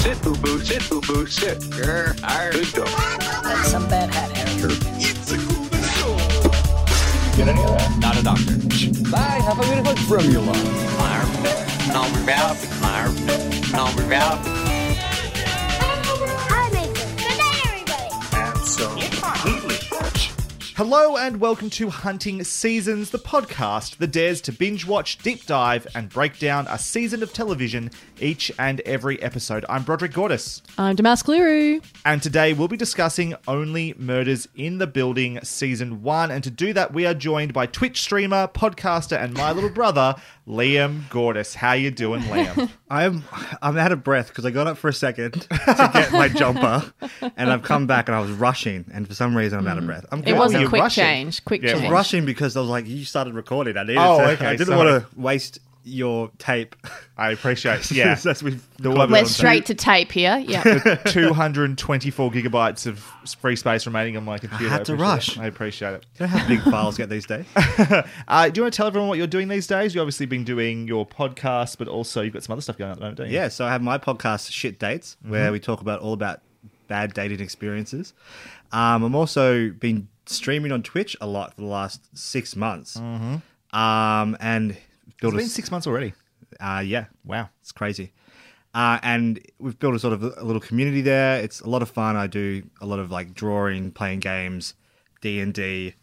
Sit, boo-boo, sit, boo-boo, sit. Grr, arr, good dog. That's some bad hat, Eric. It's a cool show. Get any of that? Not a doctor. Bye, have a beautiful formula. I make it. Good night, everybody. Absolutely. Hello and welcome to Hunting Seasons, the podcast that dares to binge watch, deep dive and break down a season of television each and every episode. I'm Broderick Gordas. I'm Damask Liru. And today we'll be discussing Only Murders in the Building Season 1. And to do that, we are joined by Twitch streamer, podcaster and my little brother, Liam Gordas. How you doing, Liam? I'm out of breath because I got up for a second to get my jumper and I've come back and I was rushing and for some reason I'm out of breath. It was a quick change. I was rushing because I was like, you started recording. I didn't want to waste your tape. I appreciate it. Yeah. We're straight to tape here. Yeah. 224 gigabytes of free space remaining on my computer. I had to rush. I appreciate it. You know how big files get these days? Do you want to tell everyone what you're doing these days? You've obviously been doing your podcast, but also you've got some other stuff going on at the moment, don't you? Yeah, so I have my podcast, Shit Dates, where we talk about all about bad dating experiences. I'm also been streaming on Twitch a lot for the last 6 months. And it's been 6 months already. Yeah. Wow. It's crazy. And we've built a sort of a little community there. It's a lot of fun. I do a lot of like drawing, playing games, D&D.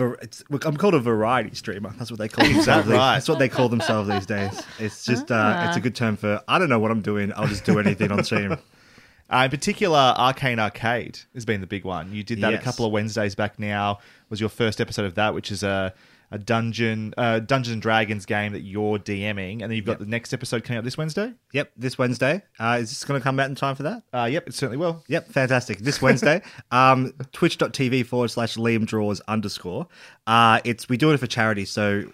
I'm called a variety streamer. That's what they call themselves. Right. That's what they call themselves these days. It's just it's a good term for I don't know what I'm doing. I'll just do anything on stream. In particular, Arcane Arcade has been the big one. You did that a couple of Wednesdays back now. Was your first episode of that, which is a Dungeons and Dragons game that you're DMing. And then you've got the next episode coming up this Wednesday? Yep, this Wednesday. Is this going to come out in time for that? Yep, it certainly will. Yep, fantastic. This Wednesday, twitch.tv/LiamDraws_. We do it for charity. So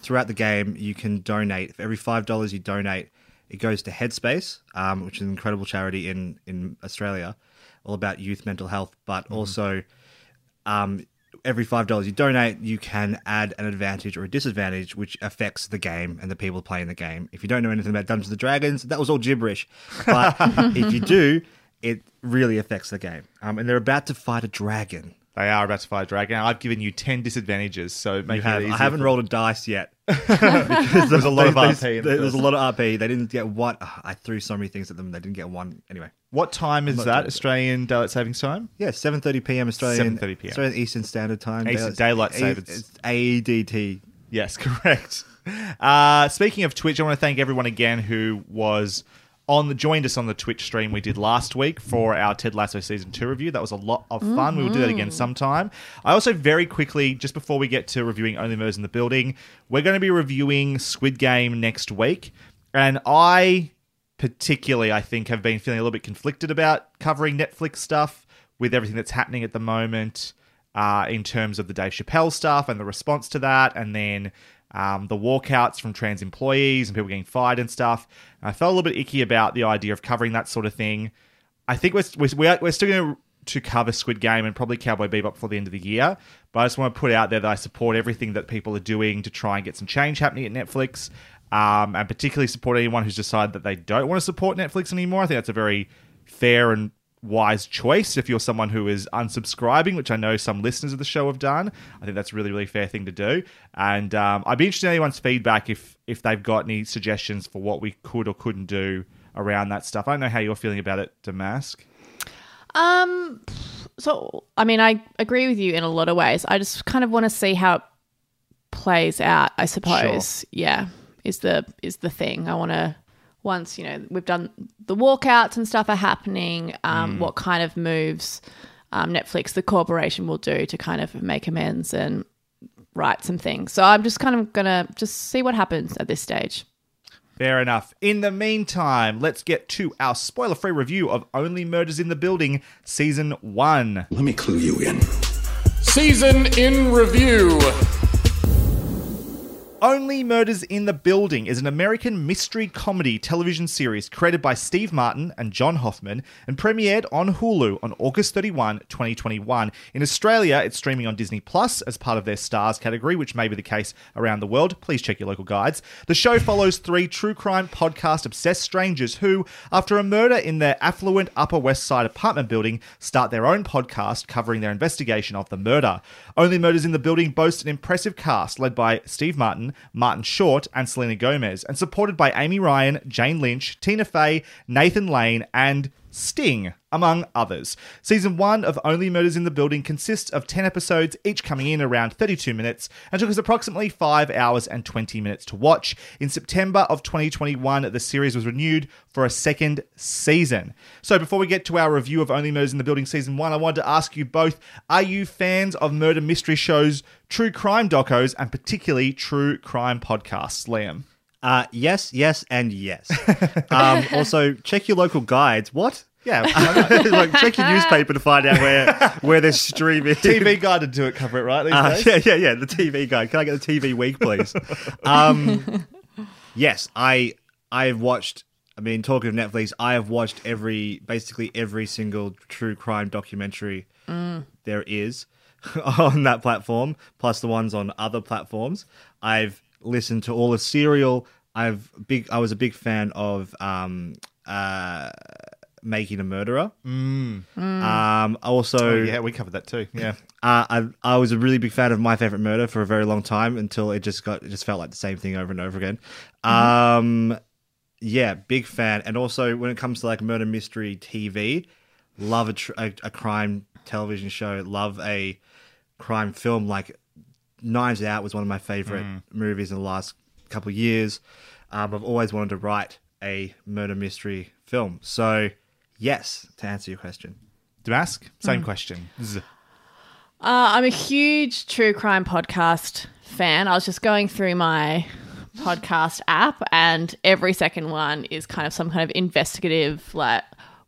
throughout the game, you can donate. For every $5 you donate, it goes to Headspace, which is an incredible charity in Australia, all about youth mental health. But also, every $5 you donate, you can add an advantage or a disadvantage, which affects the game and the people playing the game. If you don't know anything about Dungeons and Dragons, that was all gibberish. But if you do, it really affects the game. And they're about to fight a dragon. They are about to fight a dragon. I've given you 10 disadvantages, so make it easy. I haven't rolled a dice yet. Because there's a lot of RP. There's a lot of RP. They didn't get one. I threw so many things at them. They didn't get one. Anyway. What time is that? Australian Daylight Savings Time? Yeah, 7:30 p.m. Australian Eastern Standard Time. Daylight Savings. AEDT. Yes, correct. Speaking of Twitch, I want to thank everyone again who joined us on the Twitch stream we did last week for our Ted Lasso Season 2 review. That was a lot of fun. We will do that again sometime. I also very quickly, just before we get to reviewing Only Murders in the Building, we're going to be reviewing Squid Game next week. And I particularly, I think, have been feeling a little bit conflicted about covering Netflix stuff with everything that's happening at the moment in terms of the Dave Chappelle stuff and the response to that, and then the walkouts from trans employees and people getting fired and stuff. And I felt a little bit icky about the idea of covering that sort of thing. I think we're still going to cover Squid Game and probably Cowboy Bebop before the end of the year. But I just want to put out there that I support everything that people are doing to try and get some change happening at Netflix, and particularly support anyone who's decided that they don't want to support Netflix anymore. I think that's a very fair and wise choice. If you're someone who is unsubscribing, which I know some listeners of the show have done, I think that's a really, really fair thing to do. And I'd be interested in anyone's feedback if they've got any suggestions for what we could or couldn't do around that stuff. I don't know how you're feeling about it, Damask. So, I mean, I agree with you in a lot of ways. I just kind of want to see how it plays out, I suppose. Sure. Yeah, is the thing. I want to... Once, we've done the walkouts and stuff are happening, what kind of moves Netflix, the corporation, will do to kind of make amends and right some things. So I'm just kind of going to just see what happens at this stage. Fair enough. In the meantime, let's get to our spoiler-free review of Only Murders in the Building, Season 1. Let me clue you in. Season in review. Only Murders in the Building is an American mystery comedy television series created by Steve Martin and John Hoffman and premiered on Hulu on August 31, 2021. In Australia, it's streaming on Disney Plus as part of their Stars category, which may be the case around the world. Please check your local guides. The show follows three true crime podcast-obsessed strangers who, after a murder in their affluent Upper West Side apartment building, start their own podcast covering their investigation of the murder. Only Murders in the Building boasts an impressive cast led by Steve Martin, Martin Short, and Selena Gomez, and supported by Amy Ryan, Jane Lynch, Tina Fey, Nathan Lane, and Sting, among others. Season 1 of Only Murders in the Building consists of 10 episodes, each coming in around 32 minutes, and took us approximately 5 hours and 20 minutes to watch. In September of 2021, the series was renewed for a second season. So before we get to our review of Only Murders in the Building Season 1, I wanted to ask you both, are you fans of murder mystery shows, true crime docos, and particularly true crime podcasts? Liam? Yes, yes, and yes. Also, check your local guides. What? Yeah. Like, check your newspaper to find out where their stream is. TV Guide would do it, cover it, right? These days? Yeah. The TV Guide. Can I get the TV Week, please? Yes, I have watched, I mean, talking of Netflix, I have watched basically every single true crime documentary there is on that platform, plus the ones on other platforms. I've listened to all of Serial. I was a big fan of Making a Murderer. Also, we covered that too. Yeah, I was a really big fan of My Favorite Murder for a very long time until it just felt like the same thing over and over again. Yeah, big fan. And also, when it comes to like murder mystery TV, love a crime television show. Love a crime film like. Knives Out was one of my favorite movies in the last couple of years. I've always wanted to write a murder mystery film. So, yes, to answer your question. Damask, same question. I'm a huge true crime podcast fan. I was just going through my podcast app and every second one is kind of some kind of investigative, like,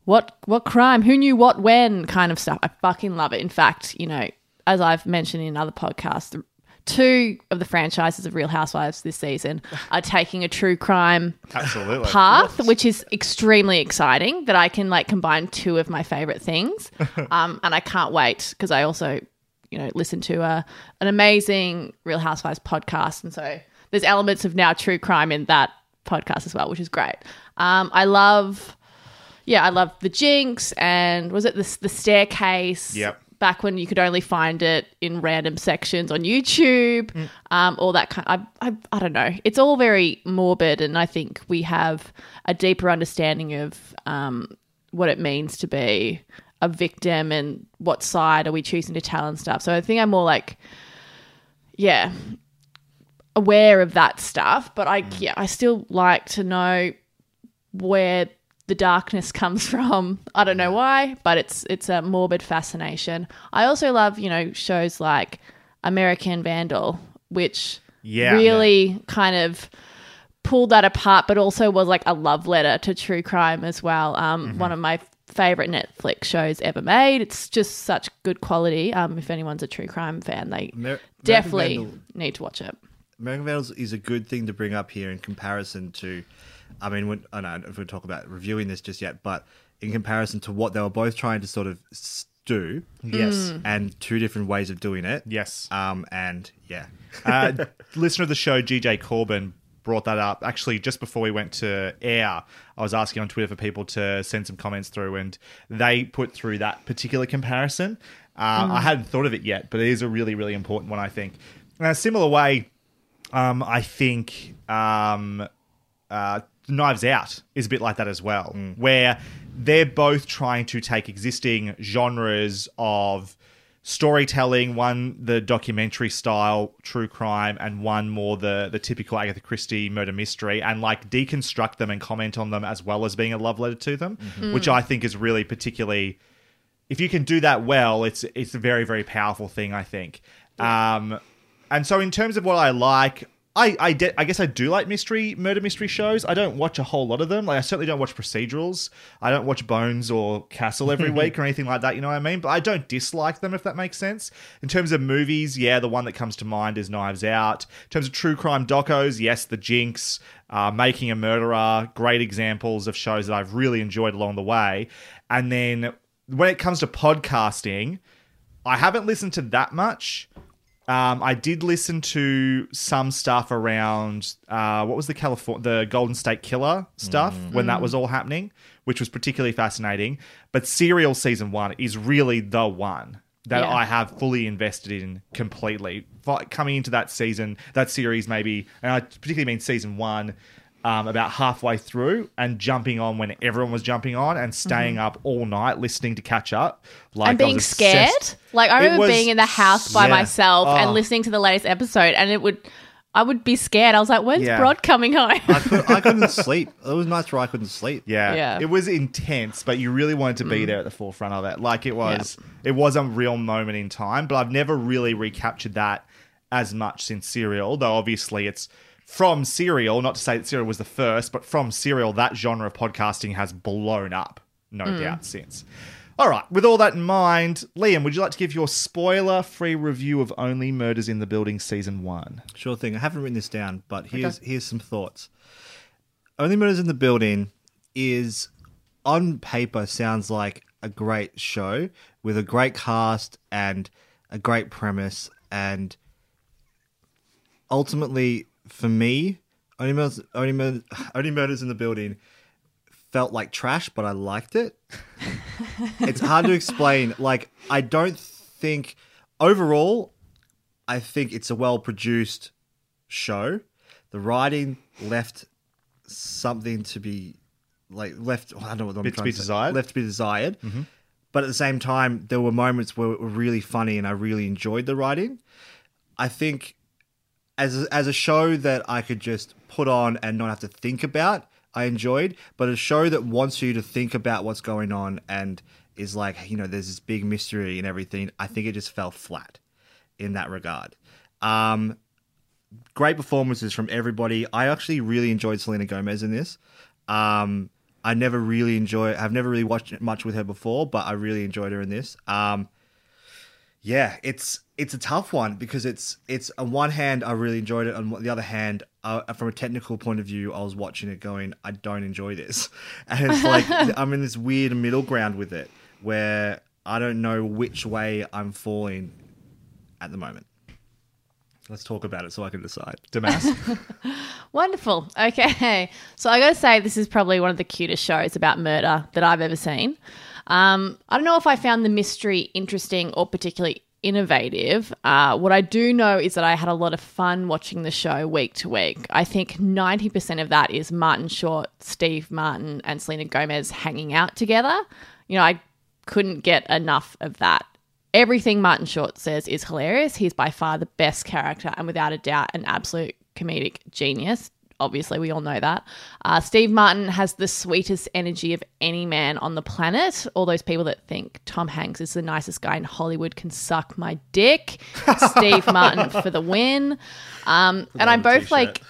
what crime, who knew what when kind of stuff. I fucking love it. In fact, you know, as I've mentioned in other podcasts, 2 of the franchises of Real Housewives this season are taking a true crime path, which is extremely exciting that I can like combine 2 of my favourite things. And I can't wait because I also, you know, listen to an amazing Real Housewives podcast. And so there's elements of now true crime in that podcast as well, which is great. I love The Jinx and was it the Staircase? Yep. Back when you could only find it in random sections on YouTube, all that kind of, I don't know. It's all very morbid and I think we have a deeper understanding of what it means to be a victim and what side are we choosing to tell and stuff. So I think I'm more like, yeah, aware of that stuff. But I still like to know where the darkness comes from. I don't know why, but it's a morbid fascination. I also love, you know, shows like American Vandal, which kind of pulled that apart, but also was like a love letter to true crime as well. One of my favorite Netflix shows ever made. It's just such good quality. If anyone's a true crime fan, they definitely need to watch it. American Vandal is a good thing to bring up here in comparison to, I mean, I don't know if we'll talk about reviewing this just yet, but in comparison to what they were both trying to sort of do. Yes. And 2 different ways of doing it. Yes. And yeah. Listener of the show, GJ Corbin, brought that up. Actually, just before we went to air, I was asking on Twitter for people to send some comments through and they put through that particular comparison. I hadn't thought of it yet, but it is a really, really important one, I think. In a similar way, I think... Knives Out is a bit like that as well, where they're both trying to take existing genres of storytelling, one the documentary style true crime and one more the typical Agatha Christie murder mystery, and like deconstruct them and comment on them as well as being a love letter to them, which I think is really particularly, if you can do that well, it's a very, very powerful thing, I think. And so in terms of what I like, I guess I do like murder mystery shows. I don't watch a whole lot of them. Like, I certainly don't watch procedurals. I don't watch Bones or Castle every week or anything like that, you know what I mean? But I don't dislike them, if that makes sense. In terms of movies, yeah, the one that comes to mind is Knives Out. In terms of true crime docos, yes, The Jinx, Making a Murderer, great examples of shows that I've really enjoyed along the way. And then when it comes to podcasting, I haven't listened to that much. I did listen to some stuff around, what was the Golden State Killer stuff when that was all happening, which was particularly fascinating. But Serial Season 1 is really the one that I have fully invested in completely. Coming into that season, that series maybe, and I particularly mean Season 1, about halfway through, and jumping on when everyone was jumping on and staying up all night listening to catch up. Like, and being scared. Like, I remember being in the house by myself and listening to the latest episode, and I would be scared. I was like, when's Brod coming home? I couldn't sleep. It was nights where I couldn't sleep. Yeah. It was intense, but you really wanted to be there at the forefront of it. Like, it was a real moment in time, but I've never really recaptured that as much since Serial, though obviously it's from Serial, not to say that Serial was the first, but from Serial, that genre of podcasting has blown up, no doubt, since. All right, with all that in mind, Liam, would you like to give your spoiler-free review of Only Murders in the Building Season 1? Sure thing. I haven't written this down, but here's some thoughts. Only Murders in the Building is, on paper, sounds like a great show with a great cast and a great premise, and ultimately, for me, Only Murders in the Building felt like trash, but I liked it. It's hard to explain. Like, I don't think... Overall, I think it's a well-produced show. The writing left something to be... Like, left... I don't know what I'm trying to say. Desired. Left to be desired. Mm-hmm. But at the same time, there were moments where it were really funny and I really enjoyed the writing. I think... As a show that I could just put on and not have to think about, I enjoyed. But a show that wants you to think about what's going on and is like, you know, there's this big mystery and everything, I think it just fell flat in that regard. Great performances from everybody. I actually really enjoyed Selena Gomez in this. I've never really watched much with her before, but I really enjoyed her in this. Yeah, it's a tough one because it's on one hand I really enjoyed it, on the other hand, from a technical point of view, I was watching it going, I don't enjoy this, and it's like I'm in this weird middle ground with it where I don't know which way I'm falling at the moment. Let's talk about it so I can decide. Damask. Wonderful. Okay, so I gotta say this is probably one of the cutest shows about murder that I've ever seen. I don't know if I found the mystery interesting or particularly innovative. What I do know is that I had a lot of fun watching the show week to week. I think 90% of that is Martin Short, Steve Martin, and Selena Gomez hanging out together. You know, I couldn't get enough of that. Everything Martin Short says is hilarious. He's by far the best character and without a doubt an absolute comedic genius. Obviously, we all know that. Steve Martin has the sweetest energy of any man on the planet. All those people that think Tom Hanks is the nicest guy in Hollywood can suck my dick. Steve Martin for the win. And I'm both like...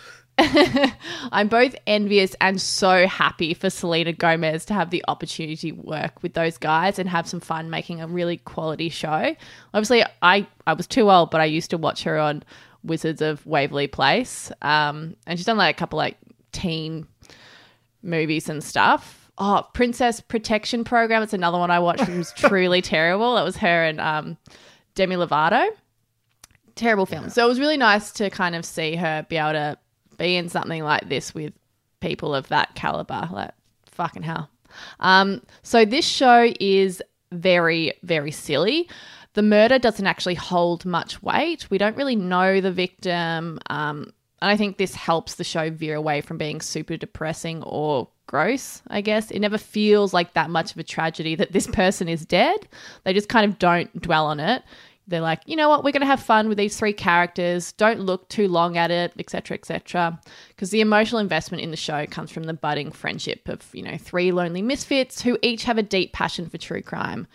I'm both envious and so happy for Selena Gomez to have the opportunity to work with those guys and have some fun making a really quality show. Obviously, I was too old, but I used to watch her on Wizards of Waverly Place, and she's done like a couple like teen movies and stuff. Oh, Princess Protection Program, it's another one I watched, which was truly terrible. That was her and Demi Lovato. Terrible film. Yeah. So it was really nice to kind of see her be able to be in something like this with people of that caliber. Like, fucking hell. So this show is very, very silly. The murder doesn't actually hold much weight. We don't really know the victim. And I think this helps the show veer away from being super depressing or gross, I guess. It never feels like that much of a tragedy that this person is dead. They just kind of don't dwell on it. They're like, you know what, we're going to have fun with these three characters. Don't look too long at it, et cetera, because the emotional investment in the show comes from the budding friendship of, you know, three lonely misfits who each have a deep passion for true crime.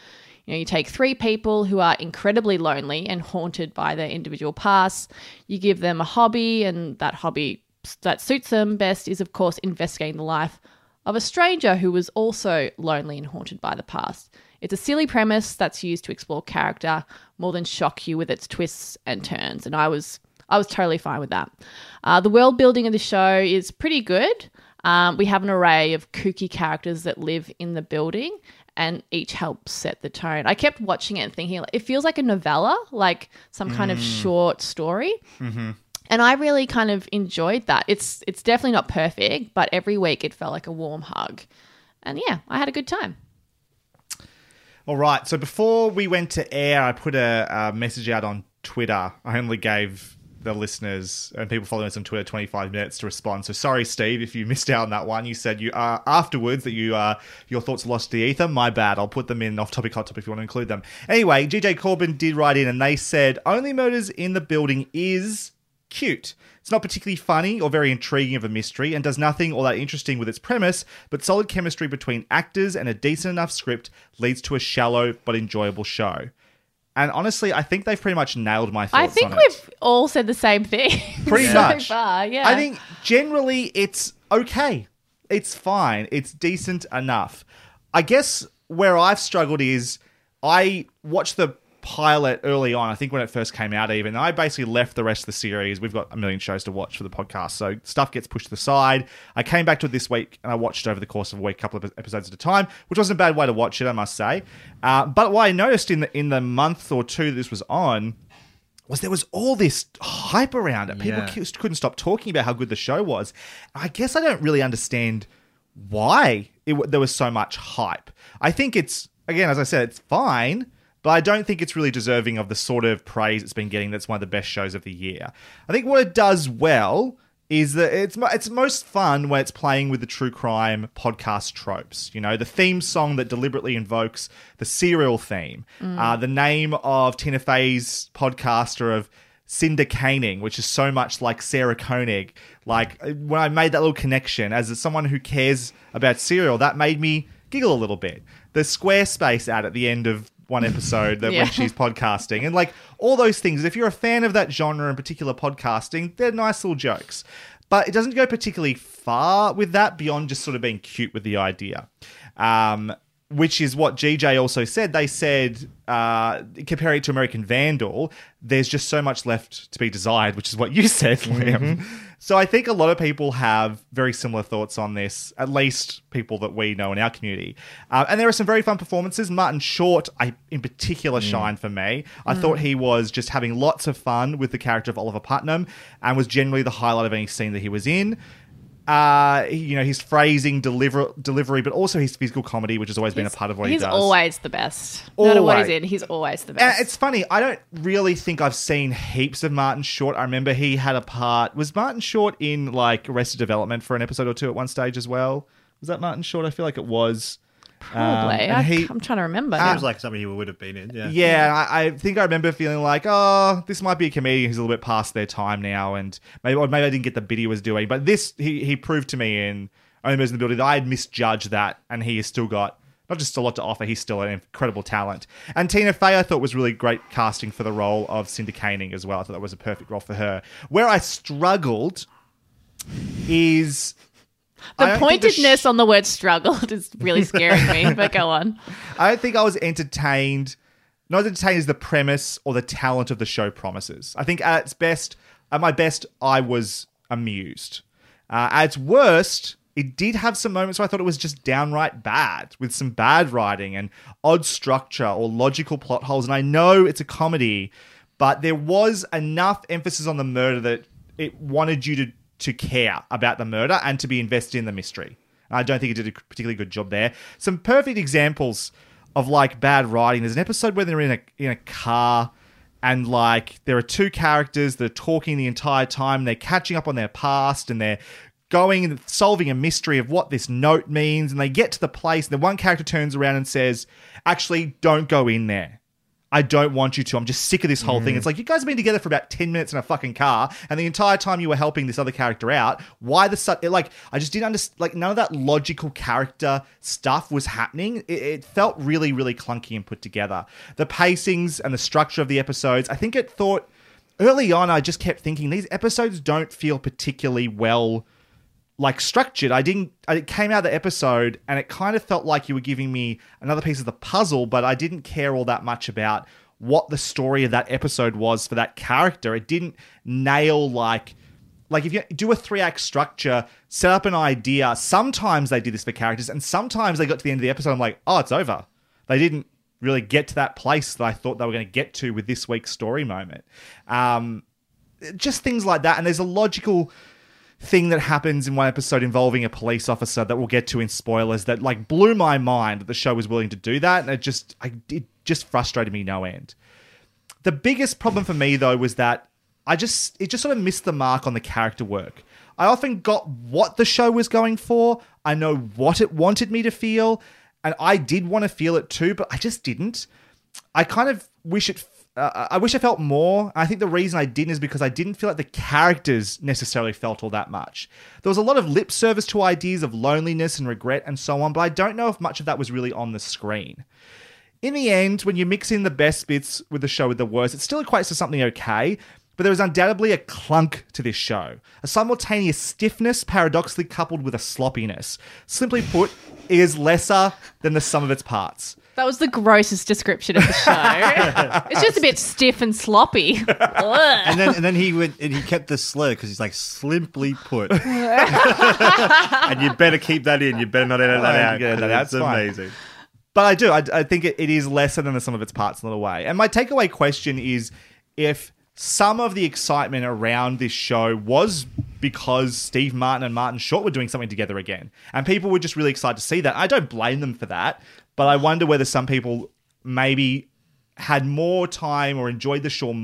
You know, you take three people who are incredibly lonely and haunted by their individual past. You give them a hobby, and that hobby that suits them best is, of course, investigating the life of a stranger who was also lonely and haunted by the past. It's a silly premise that's used to explore character more than shock you with its twists and turns, and I was totally fine with that. The world building of the show is pretty good. We have an array of kooky characters that live in the building, and each helps set the tone. I kept watching it and thinking, it feels like a novella, like some kind of short story. Mm-hmm. And I really kind of enjoyed that. It's definitely not perfect, but every week it felt like a warm hug. And yeah, I had a good time. All right. So before we went to air, I put a message out on Twitter. I only gave the listeners and people following us on Twitter 25 minutes to respond. So sorry, Steve, if you missed out on that one. You said afterwards that your thoughts lost the ether. My bad. I'll put them in hot topic if you want to include them. Anyway, GJ Corbin did write in and they said, Only Murders in the Building is cute. It's not particularly funny or very intriguing of a mystery and does nothing all that interesting with its premise, but solid chemistry between actors and a decent enough script leads to a shallow but enjoyable show. And honestly, I think they've pretty much nailed my thoughts on it. I think we've all said the same thing. Pretty much. So far, yeah. I think generally it's okay. It's fine. It's decent enough. I guess where I've struggled is I watched the pilot early on, I think when it first came out even. I basically left the rest of the series. We've got a million shows to watch for the podcast, so stuff gets pushed to the side. I came back to it this week and I watched over the course of a week, a couple of episodes at a time, which wasn't a bad way to watch it, I must say. But what I noticed in the month or two that this was on was there was all this hype around it. People couldn't stop talking about how good the show was. I guess I don't really understand why there was so much hype. I think it's, again, as I said, it's fine. But I don't think it's really deserving of the sort of praise it's been getting. That's one of the best shows of the year. I think what it does well is that it's most fun when it's playing with the true crime podcast tropes. You know, the theme song that deliberately invokes the Serial theme, the name of Tina Fey's podcaster of Cinder Caning, which is so much like Sarah Koenig. Like, when I made that little connection, as someone who cares about Serial, that made me giggle a little bit. The Squarespace ad at the end of one episode that when she's podcasting and like all those things, if you're a fan of that genre in particular podcasting, they're nice little jokes, but it doesn't go particularly far with that beyond just sort of being cute with the idea, which is what GJ also said. They said, comparing it to American Vandal, there's just so much left to be desired, which is what you said, Liam. Mm-hmm. So I think a lot of people have very similar thoughts on this, at least people that we know in our community. And there are some very fun performances. Martin Short, in particular, shined for me. I thought he was just having lots of fun with the character of Oliver Putnam and was generally the highlight of any scene that he was in. You know, his phrasing, delivery, but also his physical comedy, which has always been a part of what he does. He's always the best. No matter what he's in, he's always the best. And it's funny, I don't really think I've seen heaps of Martin Short. I remember he had a part. Was Martin Short in, like, Arrested Development for an episode or two at one stage as well? Was that Martin Short? I feel like it was. Probably. I'm trying to remember. It was like something he would have been in. Yeah, I think I remember feeling like, oh, this might be a comedian who's a little bit past their time now, and maybe I didn't get the bit he was doing. But this, he proved to me in Only Murders in the Building that I had misjudged that, and he has still got not just a lot to offer, he's still an incredible talent. And Tina Fey, I thought, was really great casting for the role of Cinder Caning as well. I thought that was a perfect role for her. Where I struggled is... The pointedness on the word struggled is really scaring me, but go on. I don't think I was entertained. Not entertained as the premise or the talent of the show promises. I think at its best, at my best, I was amused. At its worst, it did have some moments where I thought it was just downright bad, with some bad writing and odd structure or logical plot holes. And I know it's a comedy, but there was enough emphasis on the murder that it wanted you to care about the murder and to be invested in the mystery. And I don't think it did a particularly good job there. Some perfect examples of like bad writing. There's an episode where they're in a car and like there are two characters that are talking the entire time. They're catching up on their past and they're going and solving a mystery of what this note means. And they get to the place and the one character turns around and says, actually, don't go in there. I don't want you to. I'm just sick of this whole thing. It's like, you guys have been together for about 10 minutes in a fucking car, and the entire time you were helping this other character out. Why the... Like, I just didn't understand... Like, none of that logical character stuff was happening. It felt really, really clunky and put together. The pacings and the structure of the episodes, I think it thought... Early on, I just kept thinking, these episodes don't feel particularly well, like, structured. It came out of the episode, and it kind of felt like you were giving me another piece of the puzzle, but I didn't care all that much about what the story of that episode was for that character. It didn't nail, like, if you do a 3-act structure, set up an idea. Sometimes they did this for characters, and sometimes they got to the end of the episode, I'm like, oh, it's over. They didn't really get to that place that I thought they were going to get to with this week's story moment. Just things like that. And there's a logical thing that happens in one episode involving a police officer that we'll get to in spoilers that, like, blew my mind that the show was willing to do that. And it just frustrated me no end. The biggest problem for me, though, was that it just sort of missed the mark on the character work. I often got what the show was going for. I know what it wanted me to feel. And I did want to feel it too, but I just didn't. I kind of wish it... I wish I felt more. I think the reason I didn't is because I didn't feel like the characters necessarily felt all that much. There was a lot of lip service to ideas of loneliness and regret and so on, but I don't know if much of that was really on the screen. In the end, when you mix in the best bits with the show with the worst, it still equates to something okay, but there was undoubtedly a clunk to this show. A simultaneous stiffness paradoxically coupled with a sloppiness. Simply put, it is lesser than the sum of its parts. That was the grossest description of the show. It's just a bit stiff and sloppy. and then he kept the slur because he's like, simply put. And you better keep that in. You better not edit that out. Yeah, that's amazing. Fine. But I do. I think it is lesser than the sum of its parts in a way. And my takeaway question is, if some of the excitement around this show was because Steve Martin and Martin Short were doing something together again, and people were just really excited to see that. I don't blame them for that, but I wonder whether some people maybe had more time or enjoyed the show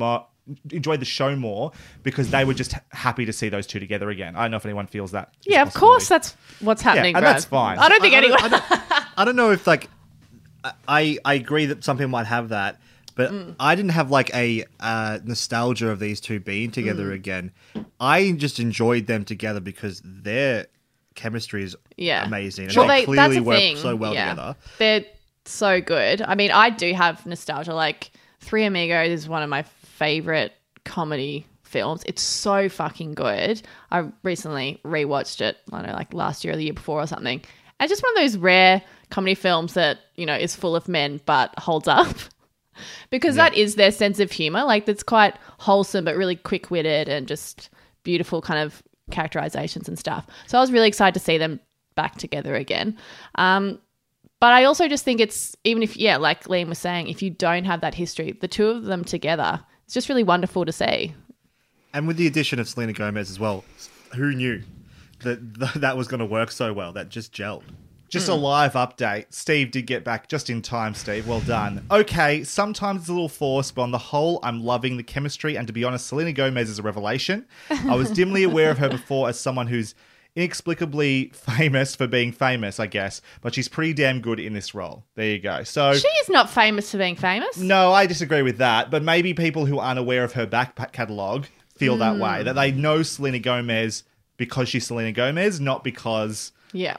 more because they were just happy to see those two together again. I don't know if anyone feels that. Yeah, of course that's what's happening, and Brad. That's fine. I don't think anyone... I don't know if, like... I agree that some people might have that, but I didn't have like a nostalgia of these two being together again. I just enjoyed them together because their chemistry is amazing. Sure. And they clearly work so well together. They're so good. I mean, I do have nostalgia. Like, Three Amigos is one of my favorite comedy films. It's so fucking good. I recently rewatched it, I don't know, like last year or the year before or something. And just one of those rare comedy films that, you know, is full of men but holds up. Because that is their sense of humor. Like, that's quite wholesome but really quick-witted and just beautiful kind of characterizations and stuff. So I was really excited to see them back together again. But I also just think it's, even if, like Liam was saying, if you don't have that history, the two of them together, it's just really wonderful to see. And with the addition of Selena Gomez as well, who knew that that was going to work so well? That just gelled. Just a live update. Steve did get back just in time, Steve. Well done. Okay, sometimes it's a little forced, but on the whole, I'm loving the chemistry. And to be honest, Selena Gomez is a revelation. I was dimly aware of her before as someone who's inexplicably famous for being famous, I guess. But she's pretty damn good in this role. There you go. So she is not famous for being famous. No, I disagree with that. But maybe people who aren't aware of her back catalogue feel that way, that they know Selena Gomez because she's Selena Gomez, not because...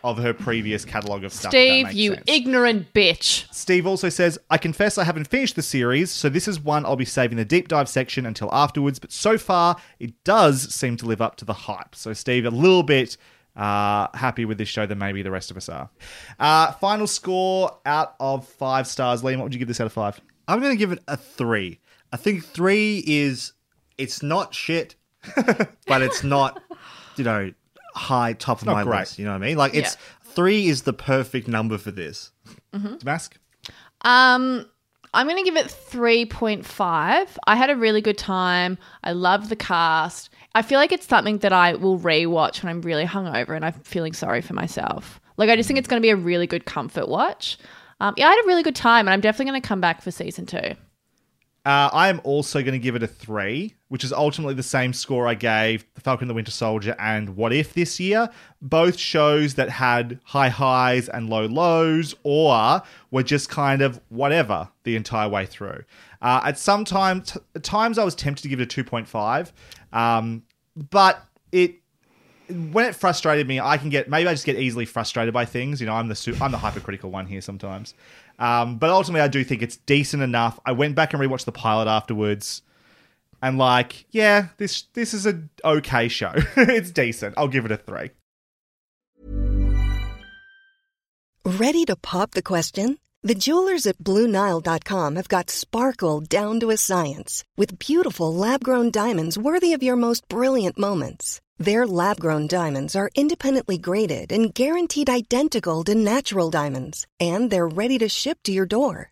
of her previous catalogue of stuff. Steve, you ignorant bitch. Steve also says, I confess I haven't finished the series, so this is one I'll be saving the deep dive section until afterwards, but so far it does seem to live up to the hype. So Steve, a little bit happy with this show than maybe the rest of us are. Final score out of 5 stars. Liam, what would you give this out of 5? I'm going to give it a 3. I think 3 is, it's not shit, but it's not, you know... high top of my list, you know what I mean? Like, it's 3 is the perfect number for this. Damask? I'm going to give it 3.5. I had a really good time. I love the cast. I feel like it's something that I will rewatch when I'm really hungover and I'm feeling sorry for myself. Like, I just think it's going to be a really good comfort watch. I had a really good time, and I'm definitely going to come back for season 2. I am also going to give it a 3. which is ultimately the same score I gave The Falcon and the Winter Soldier and What If this year, both shows that had high highs and low lows or were just kind of whatever the entire way through. At times I was tempted to give it a 2.5, but when it frustrated me, I just get easily frustrated by things. You know, I'm the hypercritical one here sometimes. But ultimately, I do think it's decent enough. I went back and rewatched the pilot afterwards, and this is an okay show. It's decent. I'll give it a 3. Ready to pop the question? The jewelers at BlueNile.com have got sparkle down to a science with beautiful lab-grown diamonds worthy of your most brilliant moments. Their lab-grown diamonds are independently graded and guaranteed identical to natural diamonds, and they're ready to ship to your door.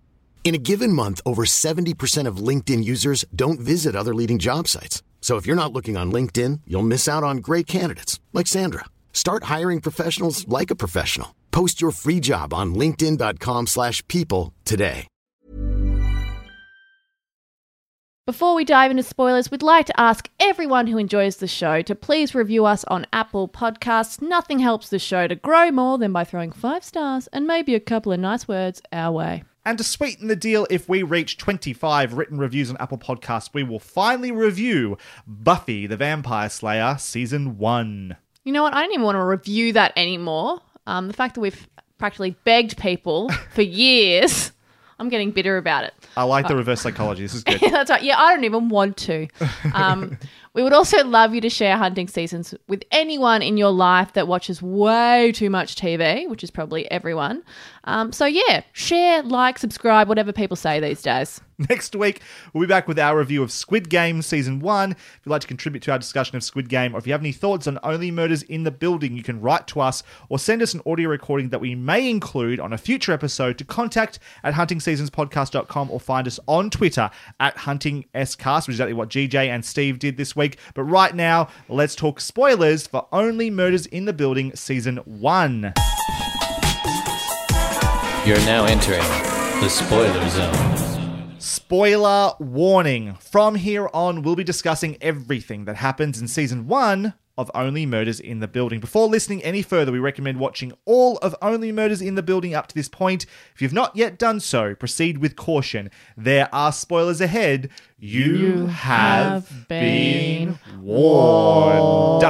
In a given month, over 70% of LinkedIn users don't visit other leading job sites. So if you're not looking on LinkedIn, you'll miss out on great candidates, like Sandra. Start hiring professionals like a professional. Post your free job on linkedin.com/people today. Before we dive into spoilers, we'd like to ask everyone who enjoys the show to please review us on Apple Podcasts. Nothing helps the show to grow more than by throwing 5 stars and maybe a couple of nice words our way. And to sweeten the deal, if we reach 25 written reviews on Apple Podcasts, we will finally review Buffy the Vampire Slayer Season 1. You know what? I don't even want to review that anymore. The fact that we've practically begged people for years... I'm getting bitter about it. I like the reverse psychology. This is good. That's right. Yeah, I don't even want to. We would also love you to share Hunting Seasons with anyone in your life that watches way too much TV, which is probably everyone. Share, like, subscribe, whatever people say these days. Next week, we'll be back with our review of Squid Game Season 1. If you'd like to contribute to our discussion of Squid Game, or if you have any thoughts on Only Murders in the Building, you can write to us or send us an audio recording that we may include on a future episode to contact@huntingseasonspodcast.com or find us on Twitter @HuntingScast, which is exactly what GJ and Steve did this week. But right now, let's talk spoilers for Only Murders in the Building Season 1. You're now entering the spoiler zone. Spoiler warning. From here on, we'll be discussing everything that happens in Season 1 of Only Murders in the Building. Before listening any further, we recommend watching all of Only Murders in the Building up to this point. If you've not yet done so, proceed with caution. There are spoilers ahead. You have been warned.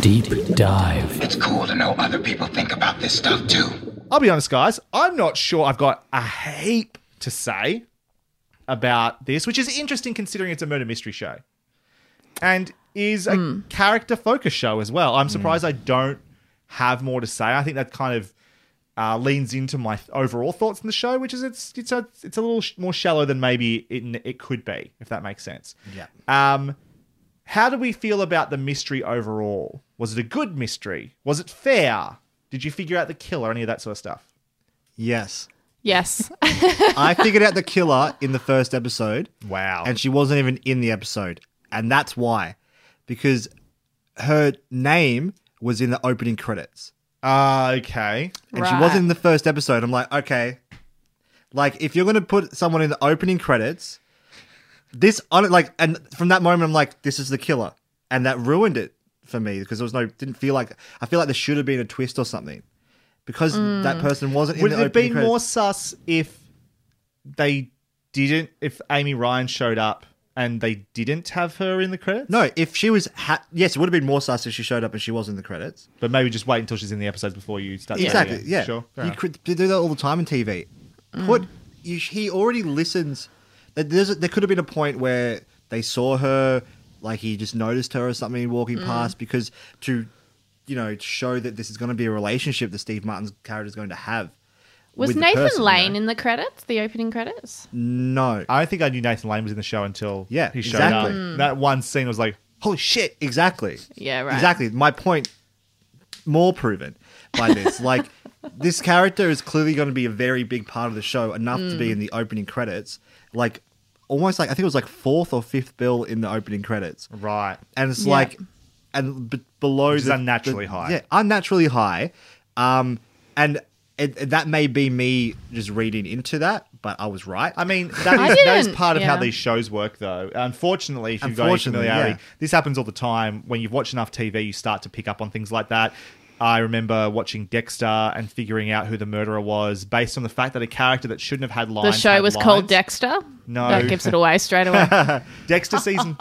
Deep dive. It's cool to know other people think about this stuff too. I'll be honest, guys, I'm not sure I've got a heap to say about this, which is interesting considering it's a murder mystery show and is a character-focused show as well. I'm surprised I don't have more to say. I think that kind of leans into my overall thoughts on the show, which is it's a little more shallow than maybe it could be, if that makes sense. Yeah. How do we feel about the mystery overall? Was it a good mystery? Was it fair? Did you figure out the killer, any of that sort of stuff? Yes. I figured out the killer in the first episode. Wow. And she wasn't even in the episode. And that's why. Because her name was in the opening credits. Okay. And right. She wasn't in the first episode. I'm like, okay. Like, if you're going to put someone in the opening credits, and from that moment, I'm like, this is the killer. And that ruined it for me, because I feel like there should have been a twist or something, because that person wasn't in the opening credits. Would it have been more sus if Amy Ryan showed up and they didn't have her in the credits? No, if she was... yes, it would have been more sus if she showed up and she was in the credits. But maybe just wait until she's in the episodes before you start... Exactly, yeah. Sure. You could do that all the time on TV. He already listens... There could have been a point where they saw her... Like he just noticed her or something walking past, because to show that this is going to be a relationship that Steve Martin's character is going to have. Was Nathan Lane in the credits, the opening credits? No. I don't think I knew Nathan Lane was in the show until he showed up. Mm. That one scene was like, holy shit. Exactly. Yeah, right. Exactly. My point, more proven by this. Like, this character is clearly going to be a very big part of the show, enough to be in the opening credits. Like, almost like, I think it was like fourth or fifth bill in the opening credits. Right. And it's like, and below. Which is unnaturally high. Yeah, unnaturally high. And... that may be me just reading into that, but I was right. I mean, that is part of how these shows work, though. Unfortunately, if you've got any familiarity, this happens all the time. When you've watched enough TV, you start to pick up on things like that. I remember watching Dexter and figuring out who the murderer was based on the fact that a character that shouldn't have had lines. The show was called Dexter? No. That gives it away straight away. Dexter season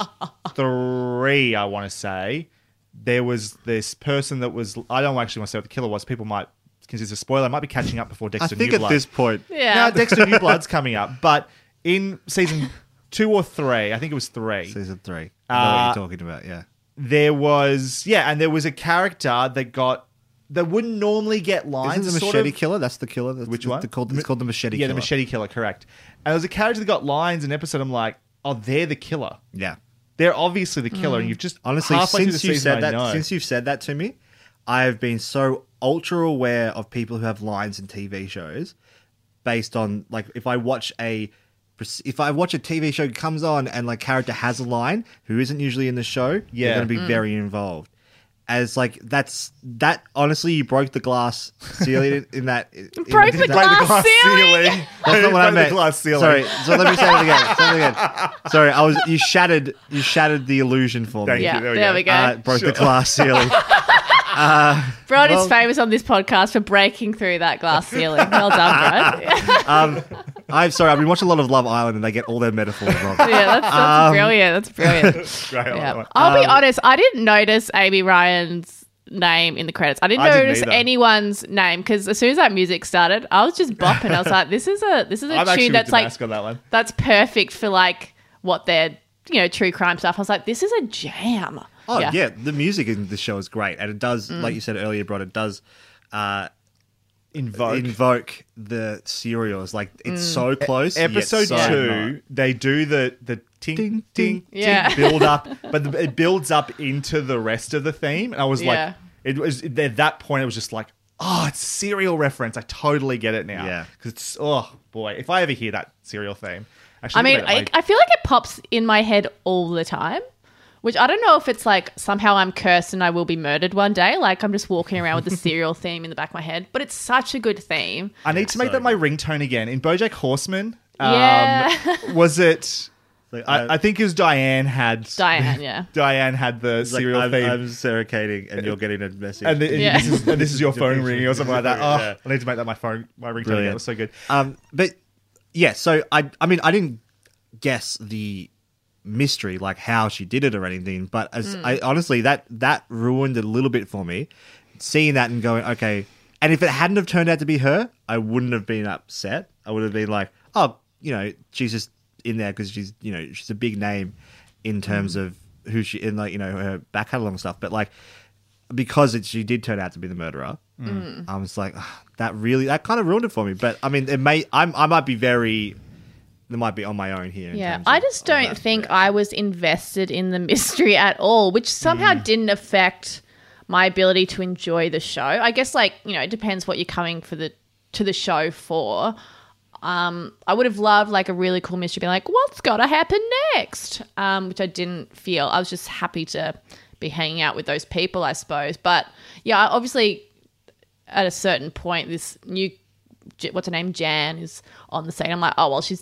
3, I want to say. There was this person that was... I don't actually want to say what the killer was. People might... because it's a spoiler, I might be catching up before Dexter New Blood. I think at this point. Yeah. Now Dexter New Blood's coming up, but in season 2 or 3, I think it was 3. Season 3. I know what you're talking about, yeah. There was a character that wouldn't normally get lines. Isn't the Machete Killer? That's the killer. Which one? It's called the Machete Killer. Yeah, the Machete Killer, correct. And there was a character that got lines in an episode, I'm like, oh, they're the killer. Yeah. They're obviously the killer, and you've just honestly, since you've said that to me, I've been so ultra aware of people who have lines in TV shows based on, like, if I watch a TV show comes on and like character has a line who isn't usually in the show, they're going to be very involved. As like, that honestly, you broke the glass ceiling in that. Broke the glass ceiling. That's not what I meant. Sorry. So let me say it again. Sorry, you shattered the illusion for me. Thank you. There we go. Broke the glass ceiling. Brod is famous on this podcast for breaking through that glass ceiling. Well done, Brod. I'm sorry. I've been watching a lot of Love Island, and they get all their metaphors wrong. Yeah, that's brilliant. That's brilliant. Great. Yeah. I'll be honest. I didn't notice Amy Ryan's name in the credits. I didn't notice anyone's name because as soon as that music started, I was just bopping. I was like, "This is a tune that's like on that one. That's perfect for like what they're true crime stuff." I was like, "This is a jam." Oh, yeah, the music in the show is great. And it does, like you said earlier, Brod, it does invoke the Serial. It's like, it's so close. Episode 2, they do the ting, ting, ting build up, but it builds up into the rest of the theme. And I was like, at that point, it was just like, oh, it's Serial reference. I totally get it now. Yeah. Because it's, oh, boy, if I ever hear that Serial theme. Actually, I feel like it pops in my head all the time. Which I don't know if it's like somehow I'm cursed and I will be murdered one day. Like I'm just walking around with the Serial theme in the back of my head. But it's such a good theme. I need to make that my ringtone again. In BoJack Horseman, was it... I think it was Diane had the Serial theme. I'm serocating and you're getting a message. And this is your phone ringing or something like that. Oh, yeah. I need to make that my ringtone again. It was so good. But yeah, so I mean, I didn't guess the... mystery, like how she did it or anything, but as I honestly that ruined it a little bit for me, seeing that and going, okay, and if it hadn't have turned out to be her, I wouldn't have been upset. I would have been like, oh, she's just in there because she's she's a big name in terms of who she in, like, her back catalog and stuff, but like because she did turn out to be the murderer, I was like, oh, that kind of ruined it for me. But I mean, I might be very... That might be on my own here. Yeah, I just don't think I was invested in the mystery at all, which somehow didn't affect my ability to enjoy the show. I guess, like, it depends what you're coming to the show for. I would have loved like a really cool mystery, being like, what's gotta happen next? Which I didn't feel. I was just happy to be hanging out with those people, I suppose. But yeah, obviously, at a certain point, this new... what's her name, Jan, is on the scene. I'm like, oh, well, she's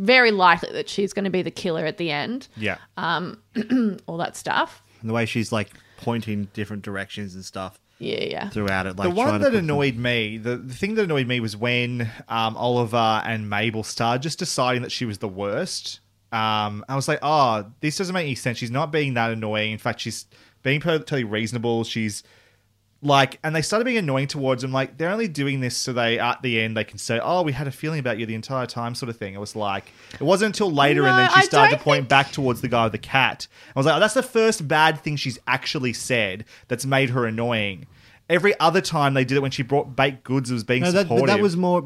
very likely that she's going to be the killer at the end. Yeah. All that stuff. And the way she's like pointing different directions and stuff. Yeah. Throughout it. Like, the thing that annoyed me was when Oliver and Mabel started just deciding that she was the worst. I was like, oh, this doesn't make any sense. She's not being that annoying. In fact, she's being totally reasonable. She's... like, and they started being annoying towards them. Like, they're only doing this so they, at the end, they can say, oh, we had a feeling about you the entire time, sort of thing. It was like, it wasn't until later, and then she started to point back towards the guy with the cat. I was like, oh, that's the first bad thing she's actually said that's made her annoying. Every other time they did it when she brought baked goods, it was being supportive. That was more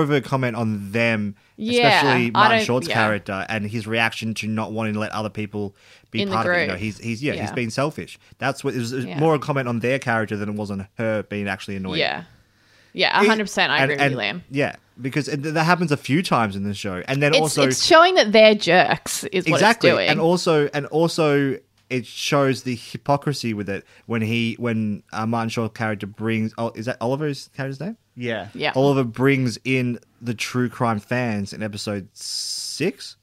of a comment on them, especially Martin Short's character and his reaction to not wanting to let other people be part of it. You know, he's being selfish. That's what it was more a comment on their character than it was on her being actually annoying. Yeah. Yeah, 100%. I agree with you, Liam. Yeah, because that happens a few times in the show, and then it's showing that they're jerks is what it's doing, and also it shows the hypocrisy with it when Martin Short's character brings is that Oliver's character's name? Yeah, yeah. Oliver brings in the true crime fans in episode 6,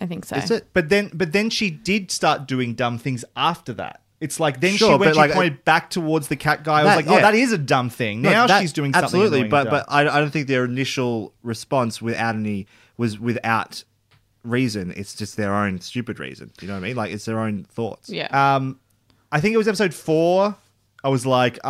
I think so. Is it? But then she did start doing dumb things after that. It's like she pointed back towards the cat guy. I was like, oh, that is a dumb thing. Now she's doing something. Absolutely, but I don't think their initial response was without reason. It's just their own stupid reason. You know what I mean? Like, it's their own thoughts. Yeah. I think it was episode 4. I was like,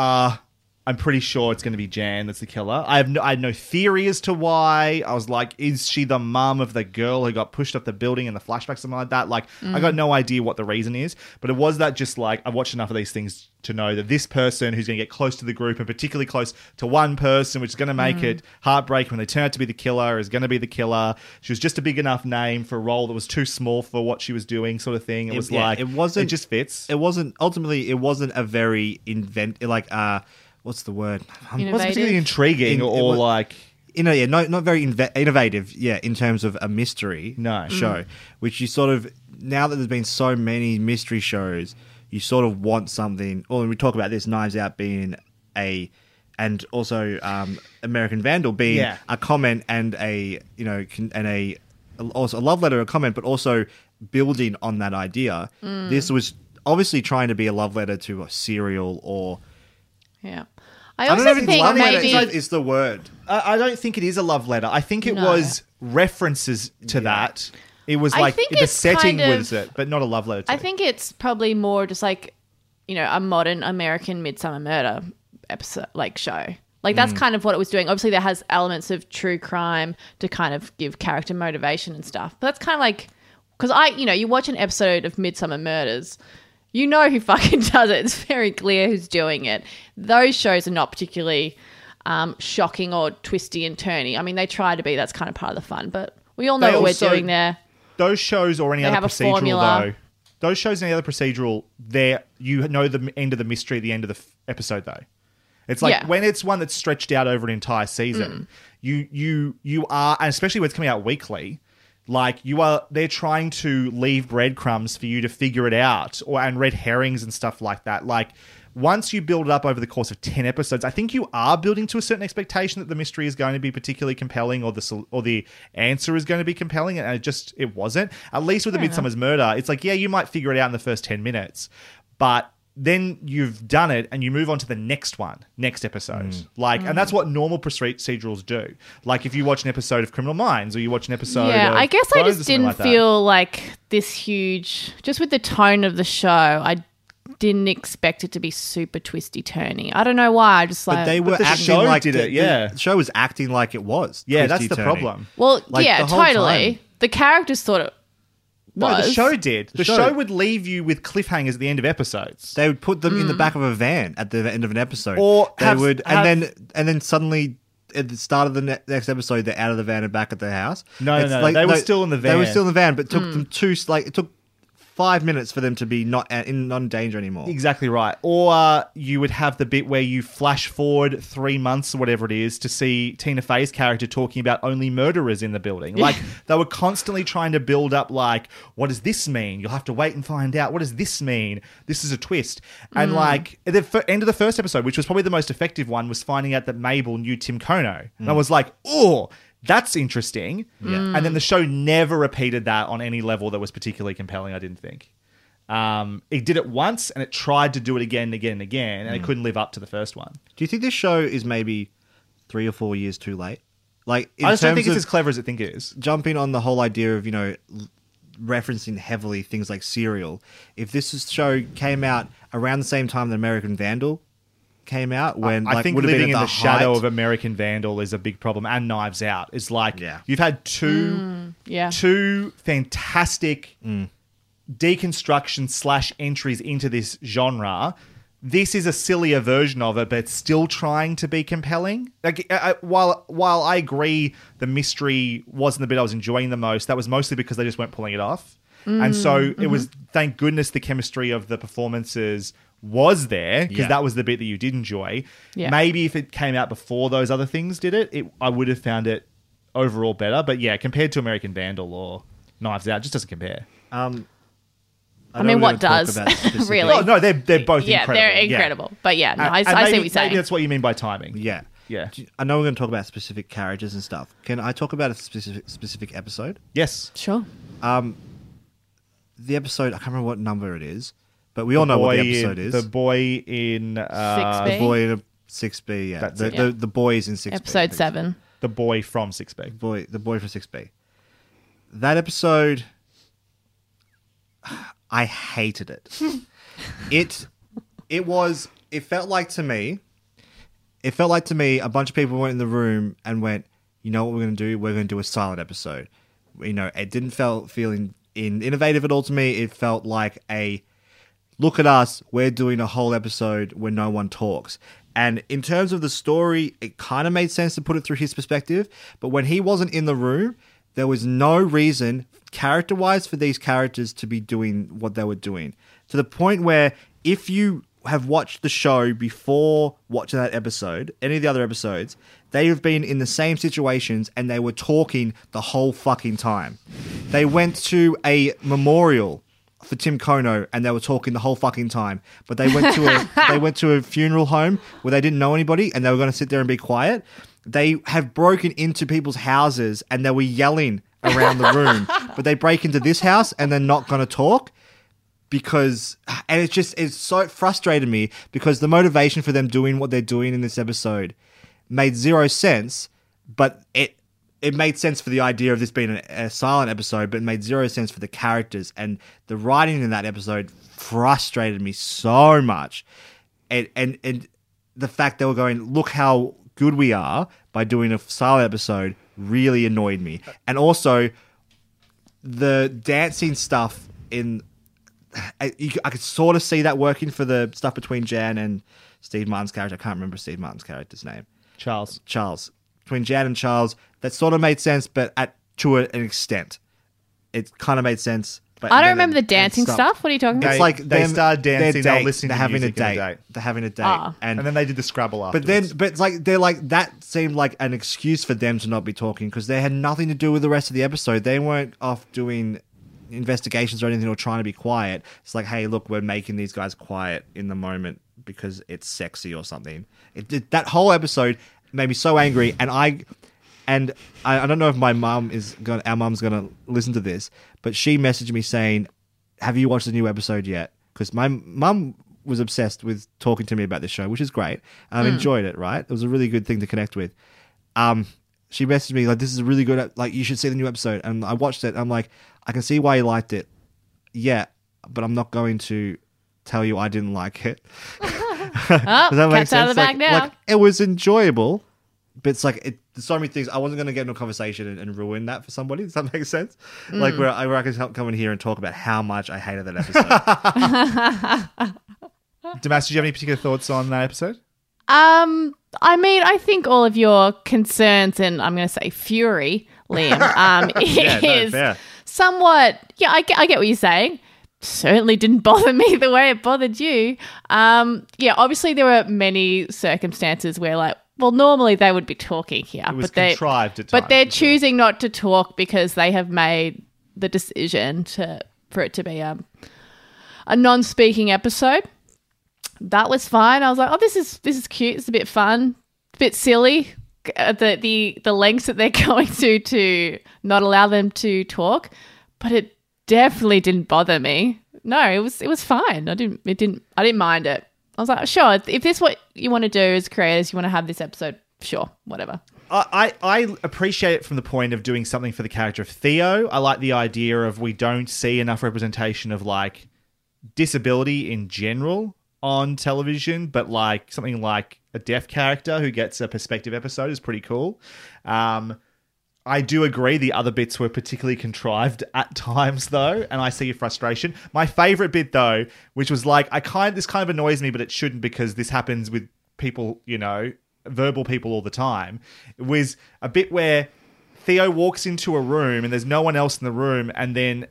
I'm pretty sure it's going to be Jan that's the killer. I had no theory as to why. I was like, is she the mum of the girl who got pushed off the building in the flashback, something like that? Like, I got no idea what the reason is. But it was that just like, I've watched enough of these things to know that this person who's going to get close to the group and particularly close to one person, which is going to make it heartbreaking when they turn out to be the killer, is going to be the killer. She was just a big enough name for a role that was too small for what she was doing, sort of thing. It just fits. Ultimately, it wasn't a very what's the word? It wasn't particularly intriguing not very innovative. Yeah, in terms of a mystery show, which you sort of, now that there's been so many mystery shows, you sort of want something. Well, we talk about this, Knives Out being and also American Vandal being a comment and also a love letter, a comment, but also building on that idea. This was obviously trying to be a love letter to a Serial or. Yeah, I also think maybe is the word. I don't think it is a love letter. I think it was references to that. It was like the setting was it, but not a love letter. I think it's probably more just like, you know, a modern American Midsummer Murder episode, like show. Like that's kind of what it was doing. Obviously, there has elements of true crime to kind of give character motivation and stuff. But that's kind of like, because you watch an episode of Midsummer Murders. You know who fucking does it. It's very clear who's doing it. Those shows are not particularly shocking or twisty and turny. I mean, they try to be. That's kind of part of the fun. But we all know what we're doing there. Those shows or any other procedural, though. Those shows and any other procedural, you know the end of the mystery at the end of the episode, though. It's like when it's one that's stretched out over an entire season, you are, and especially when it's coming out weekly, like they're trying to leave breadcrumbs for you to figure it out, and red herrings and stuff like that. Like once you build it up over the course of 10 episodes, I think you are building to a certain expectation that the mystery is going to be particularly compelling, or the answer is going to be compelling, and it wasn't. At least with the Midsummer's Murder, it's like you might figure it out in the first 10 minutes, but then you've done it and you move on to the next episode. And that's what normal procedurals do. Like if you watch an episode of Criminal Minds or you watch an episode of I guess I just didn't feel like this huge, just with the tone of the show, I didn't expect it to be super twisty-turny. I don't know why. I just like... But they were acting like it, yeah. The show was acting like it was. Yeah, that's the problem. Well, totally. The characters thought it... No, the show did. The show would leave you with cliffhangers at the end of episodes. They would put them in the back of a van at the end of an episode, or then suddenly at the start of the next episode they're out of the van and back at their house. They were still in the van. They were still in the van, but took them it took 5 minutes for them to be not in danger anymore. Exactly right. Or you would have the bit where you flash forward 3 months or whatever it is to see Tina Fey's character talking about only murderers in the building. Like they were constantly trying to build up like, what does this mean? You'll have to wait and find out. What does this mean? This is a twist. And like at the end of the first episode, which was probably the most effective one, was finding out that Mabel knew Tim Kono. And I was like, oh, that's interesting. Yeah. And then the show never repeated that on any level that was particularly compelling, I didn't think. It did it once and it tried to do it again and again and again, and it couldn't live up to the first one. Do you think this show is maybe 3 or 4 years too late? Like, I just don't think it's as clever as I think it is. Jumping on the whole idea of, you know, referencing heavily things like Serial. If this show came out around the same time that American Vandal came out, when I think would living have been in the shadow of American Vandal is a big problem, and Knives Out. It's like you've had two fantastic deconstruction / entries into this genre this is a sillier version of it, but it's still trying to be compelling. Like, while I agree the mystery wasn't the bit I was enjoying the most, that was mostly because they just weren't pulling it off. And so it was, thank goodness, the chemistry of the performances was there, because that was the bit that you did enjoy. Yeah. Maybe if it came out before those other things did it, I would have found it overall better. But yeah, compared to American Vandal or Knives Out, it just doesn't compare. I mean, what does really? Oh, no, they're both incredible. Yeah, they're incredible. But yeah, no, I see what you're saying. Maybe that's what you mean by timing. Yeah. Yeah. I know we're going to talk about specific characters and stuff. Can I talk about a specific episode? Yes. Sure. The episode, I can't remember what number it is, but we all know what the episode is. The boy in 6B. The boy in 6B, yeah. The boy is in 6B. Episode 7. The boy from 6B. The boy from 6B. That episode, I hated it. It felt like to me a bunch of people went in the room and went, you know what we're going to do? We're going to do a silent episode. You know, it didn't feel innovative at all to me. It felt like a look at us, we're doing a whole episode where no one talks. And in terms of the story, it kind of made sense to put it through his perspective. But when he wasn't in the room, there was no reason character-wise for these characters to be doing what they were doing. To the point where if you have watched the show before watching that episode, any of the other episodes, they have been in the same situations and they were talking the whole fucking time. They went to a memorial for Tim Kono and they were talking the whole fucking time. But they went to a funeral home where they didn't know anybody and they were going to sit there and be quiet. They have broken into people's houses and they were yelling around the room. But they break into this house and they're not going to talk. And it's so frustrated me because the motivation for them doing what they're doing in this episode made zero sense, but it made sense for the idea of this being a silent episode, but it made zero sense for the characters, and the writing in that episode frustrated me so much. And the fact they were going, look how good we are by doing a silent episode really annoyed me. And also the dancing stuff I could sort of see that working for the stuff between Jan and Steve Martin's character. I can't remember Steve Martin's character's name. Charles. Between Jan and Charles, that sort of made sense, but to an extent. It kind of made sense. But I don't remember the dancing stuff. What are you talking about? It's like they start dancing, they're listening to music. They're having a date. And then they did the Scrabble afterwards. But it's like that seemed like an excuse for them to not be talking because they had nothing to do with the rest of the episode. They weren't off doing investigations or anything or trying to be quiet. It's like, hey, look, we're making these guys quiet in the moment because it's sexy or something. That whole episode made me so angry, and I don't know if our mum's gonna listen to this, but she messaged me saying, "Have you watched the new episode yet?" Because my mum was obsessed with talking to me about this show, which is great. I've enjoyed it. Right, it was a really good thing to connect with. She messaged me like, "This is a really good. Like, you should see the new episode." And I watched it. And I'm like, I can see why you liked it. Yeah, but I'm not going to tell you I didn't like it. Does that make sense? Out of the bag now. Like, it was enjoyable, but it's like there's so many things. I wasn't going to get into a conversation and ruin that for somebody. Does that make sense? Like where I can come in here and talk about how much I hated that episode. Damask, did you have any particular thoughts on that episode? I mean, I think all of your concerns and I'm going to say fury, Liam, is somewhat. Yeah, I get what you're saying. Certainly didn't bother me the way it bothered you. Yeah, obviously there were many circumstances where, like, well, normally they would be talking here, it was contrived at times, but they're choosing not to talk because they have made the decision for it to be a non-speaking episode. That was fine. I was like, oh, this is cute. It's a bit fun, a bit silly. The lengths that they're going to not allow them to talk, but it definitely didn't bother me. No, it was fine. I didn't mind it. I was like, sure. If this is what you want to do as creators, you want to have this episode, sure, whatever. I appreciate it from the point of doing something for the character of Theo. I like the idea of we don't see enough representation of like disability in general on television, but like something like a deaf character who gets a perspective episode is pretty cool. I do agree the other bits were particularly contrived at times, though, and I see your frustration. My favourite bit, though, which was like, this kind of annoys me, but it shouldn't because this happens with people, you know, verbal people all the time, was a bit where Theo walks into a room and there's no one else in the room, and then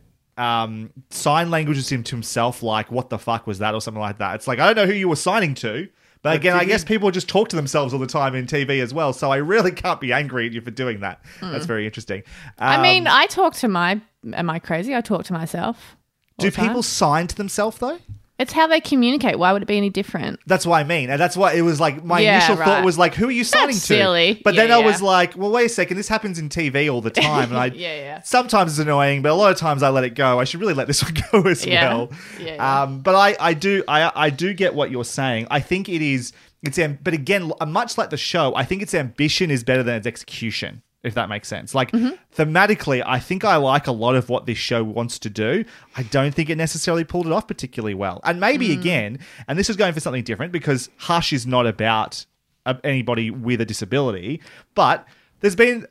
sign languages him to himself, like, what the fuck was that, or something like that. It's like, I don't know who you were signing to. But again, I guess people just talk to themselves all the time in TV as well, so I really can't be angry at you for doing that. That's very interesting. I mean, I talk to my... Am I crazy? I talk to myself. Do people sign to themselves, though? It's how they communicate. Why would it be any different? That's what I mean. And that's why it was like, my initial thought was like, who are you signing to? Silly. But then I was like, well, wait a second. This happens in TV all the time. And I sometimes it's annoying, but a lot of times I let it go. I should really let this one go as well. But I do get what you're saying. I think it is, but again, much like the show, I think its ambition is better than its execution, if that makes sense. Like, thematically, I think I like a lot of what this show wants to do. I don't think it necessarily pulled it off particularly well. And maybe, again, and this is going for something different because Hush is not about anybody with a disability, but there's been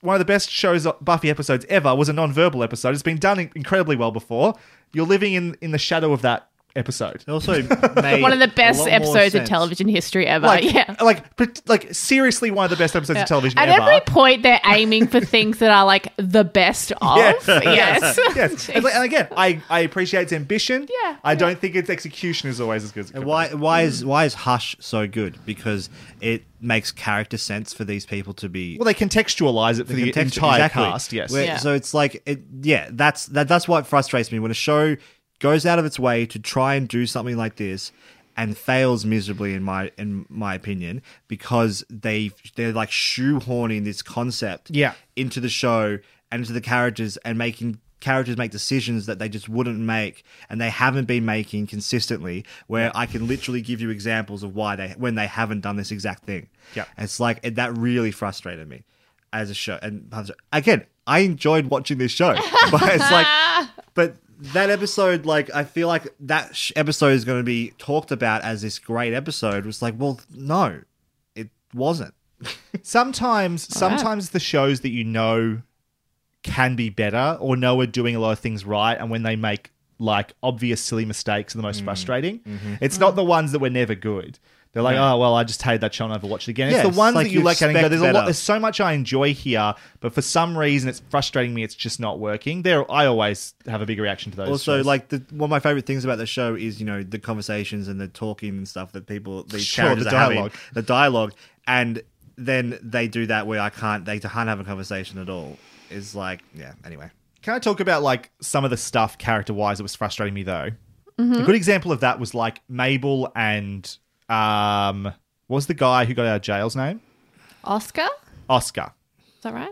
one of the best shows, Buffy episodes ever was a non-verbal episode. It's been done incredibly well before. You're living in the shadow of that episode. It also made one of the best episodes of television history ever. Like seriously, one of the best episodes of television ever. At every point, they're aiming for things that are like the best of. Yes. And again, I appreciate its ambition. I don't think its execution is always as good as it could be. Why is Hush so good? Because it makes character sense for these people to be... Well, they contextualise it for the entire cast, yes. So it's like... That's what frustrates me. When a show goes out of its way to try and do something like this and fails miserably in my opinion, because they're like shoehorning this concept into the show and into the characters and making characters make decisions that they just wouldn't make and they haven't been making consistently, where I can literally give you examples of why when they haven't done this exact thing. Yeah. It's like that really frustrated me as a show. And again, I enjoyed watching this show, but it's like... but that episode, like, I feel like that episode is going to be talked about as this great episode. It was like, well, no, it wasn't. Sometimes the shows that you know can be better or know are doing a lot of things right, and when they make, like, obvious silly mistakes are the most frustrating. It's not the ones that were never good. They're like, oh, well, I just hated that show and I've never watched it again. It's the ones that you like and go, there's so much I enjoy here, but for some reason it's frustrating me. It's just not working. I always have a big reaction to those. Also, shows. Like one of my favourite things about the show is, you know, the conversations and the talking and stuff that these characters are having. The dialogue. And then they do that where they can't have a conversation at all. It's like, anyway. Can I talk about, like, some of the stuff character-wise that was frustrating me, though? A good example of that was, like, Mabel and... what was the guy who got out of jail's name? Oscar. Is that right?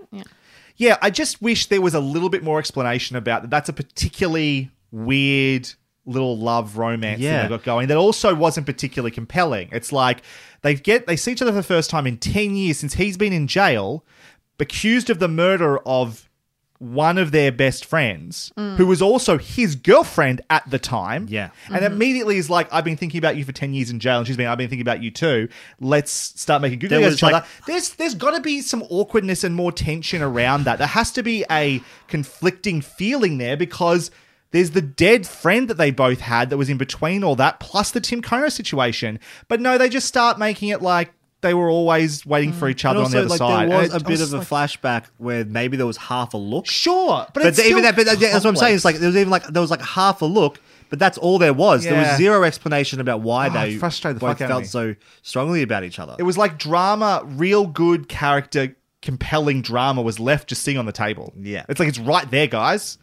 Yeah, I just wish there was a little bit more explanation about that. That's a particularly weird little love romance thing they got going that also wasn't particularly compelling. It's like they see each other for the first time in 10 years since he's been in jail, accused of the murder of one of their best friends, who was also his girlfriend at the time. And immediately is like, I've been thinking about you for 10 years in jail, and she's been, I've been thinking about you too. Let's start making good videos each other. There's got to be some awkwardness and more tension around that. There has to be a conflicting feeling there because there's the dead friend that they both had that was in between all that, plus the Tim Kono situation. But no, they just start making it like, they were always waiting for each other also, on the other side. There was a bit of a flashback where maybe there was half a look. Sure, but it's even that. But that's what I'm saying. It's like there was half a look, but that's all there was. Yeah. There was zero explanation about why they both felt so strongly about each other. It was like drama, real good character, compelling drama was left just sitting on the table. Yeah, it's like it's right there, guys.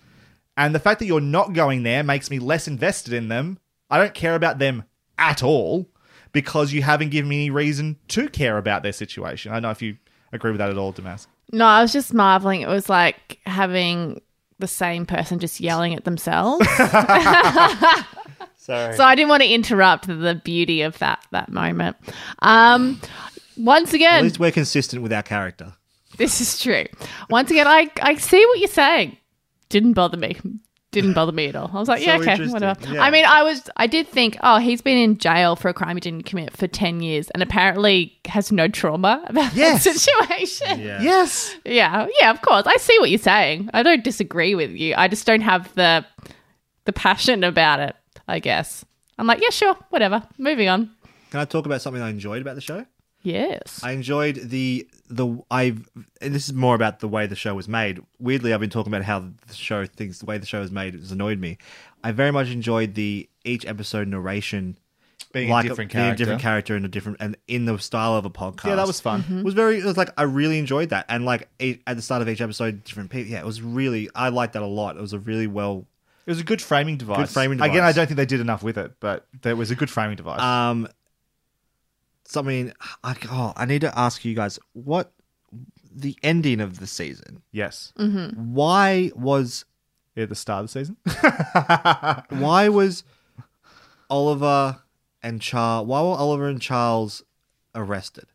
And the fact that you're not going there makes me less invested in them. I don't care about them at all, because you haven't given me any reason to care about their situation. I don't know if you agree with that at all, Damask. No, I was just marveling. It was like having the same person just yelling at themselves. Sorry. So I didn't want to interrupt the beauty of that moment. Once again... At least we're consistent with our character. This is true. Once again, I see what you're saying. Didn't bother me. didn't bother me at all. I was like, yeah, so okay, whatever. Yeah. I mean, I did think, oh, he's been in jail for a crime he didn't commit for 10 years and apparently has no trauma about that situation. Yeah. Yes. Yeah. Yeah, of course. I see what you're saying. I don't disagree with you. I just don't have the passion about it, I guess. I'm like, yeah, sure, whatever. Moving on. Can I talk about something I enjoyed about the show? Yes. I enjoyed and this is more about the way the show was made. Weirdly, I've been talking about how the way the show was made has annoyed me. I very much enjoyed each episode narration being like a different character and in the style of a podcast. Yeah, that was fun. Mm-hmm. I really enjoyed that. And like at the start of each episode, different people. Yeah, it was really, I liked that a lot. It was a really well. It was a good framing device. Again, I don't think they did enough with it, but there was a good framing device. I need to ask you guys what the ending of the season. Yes. Mm-hmm. Why was it the start of the season? Why was Oliver and Charles arrested?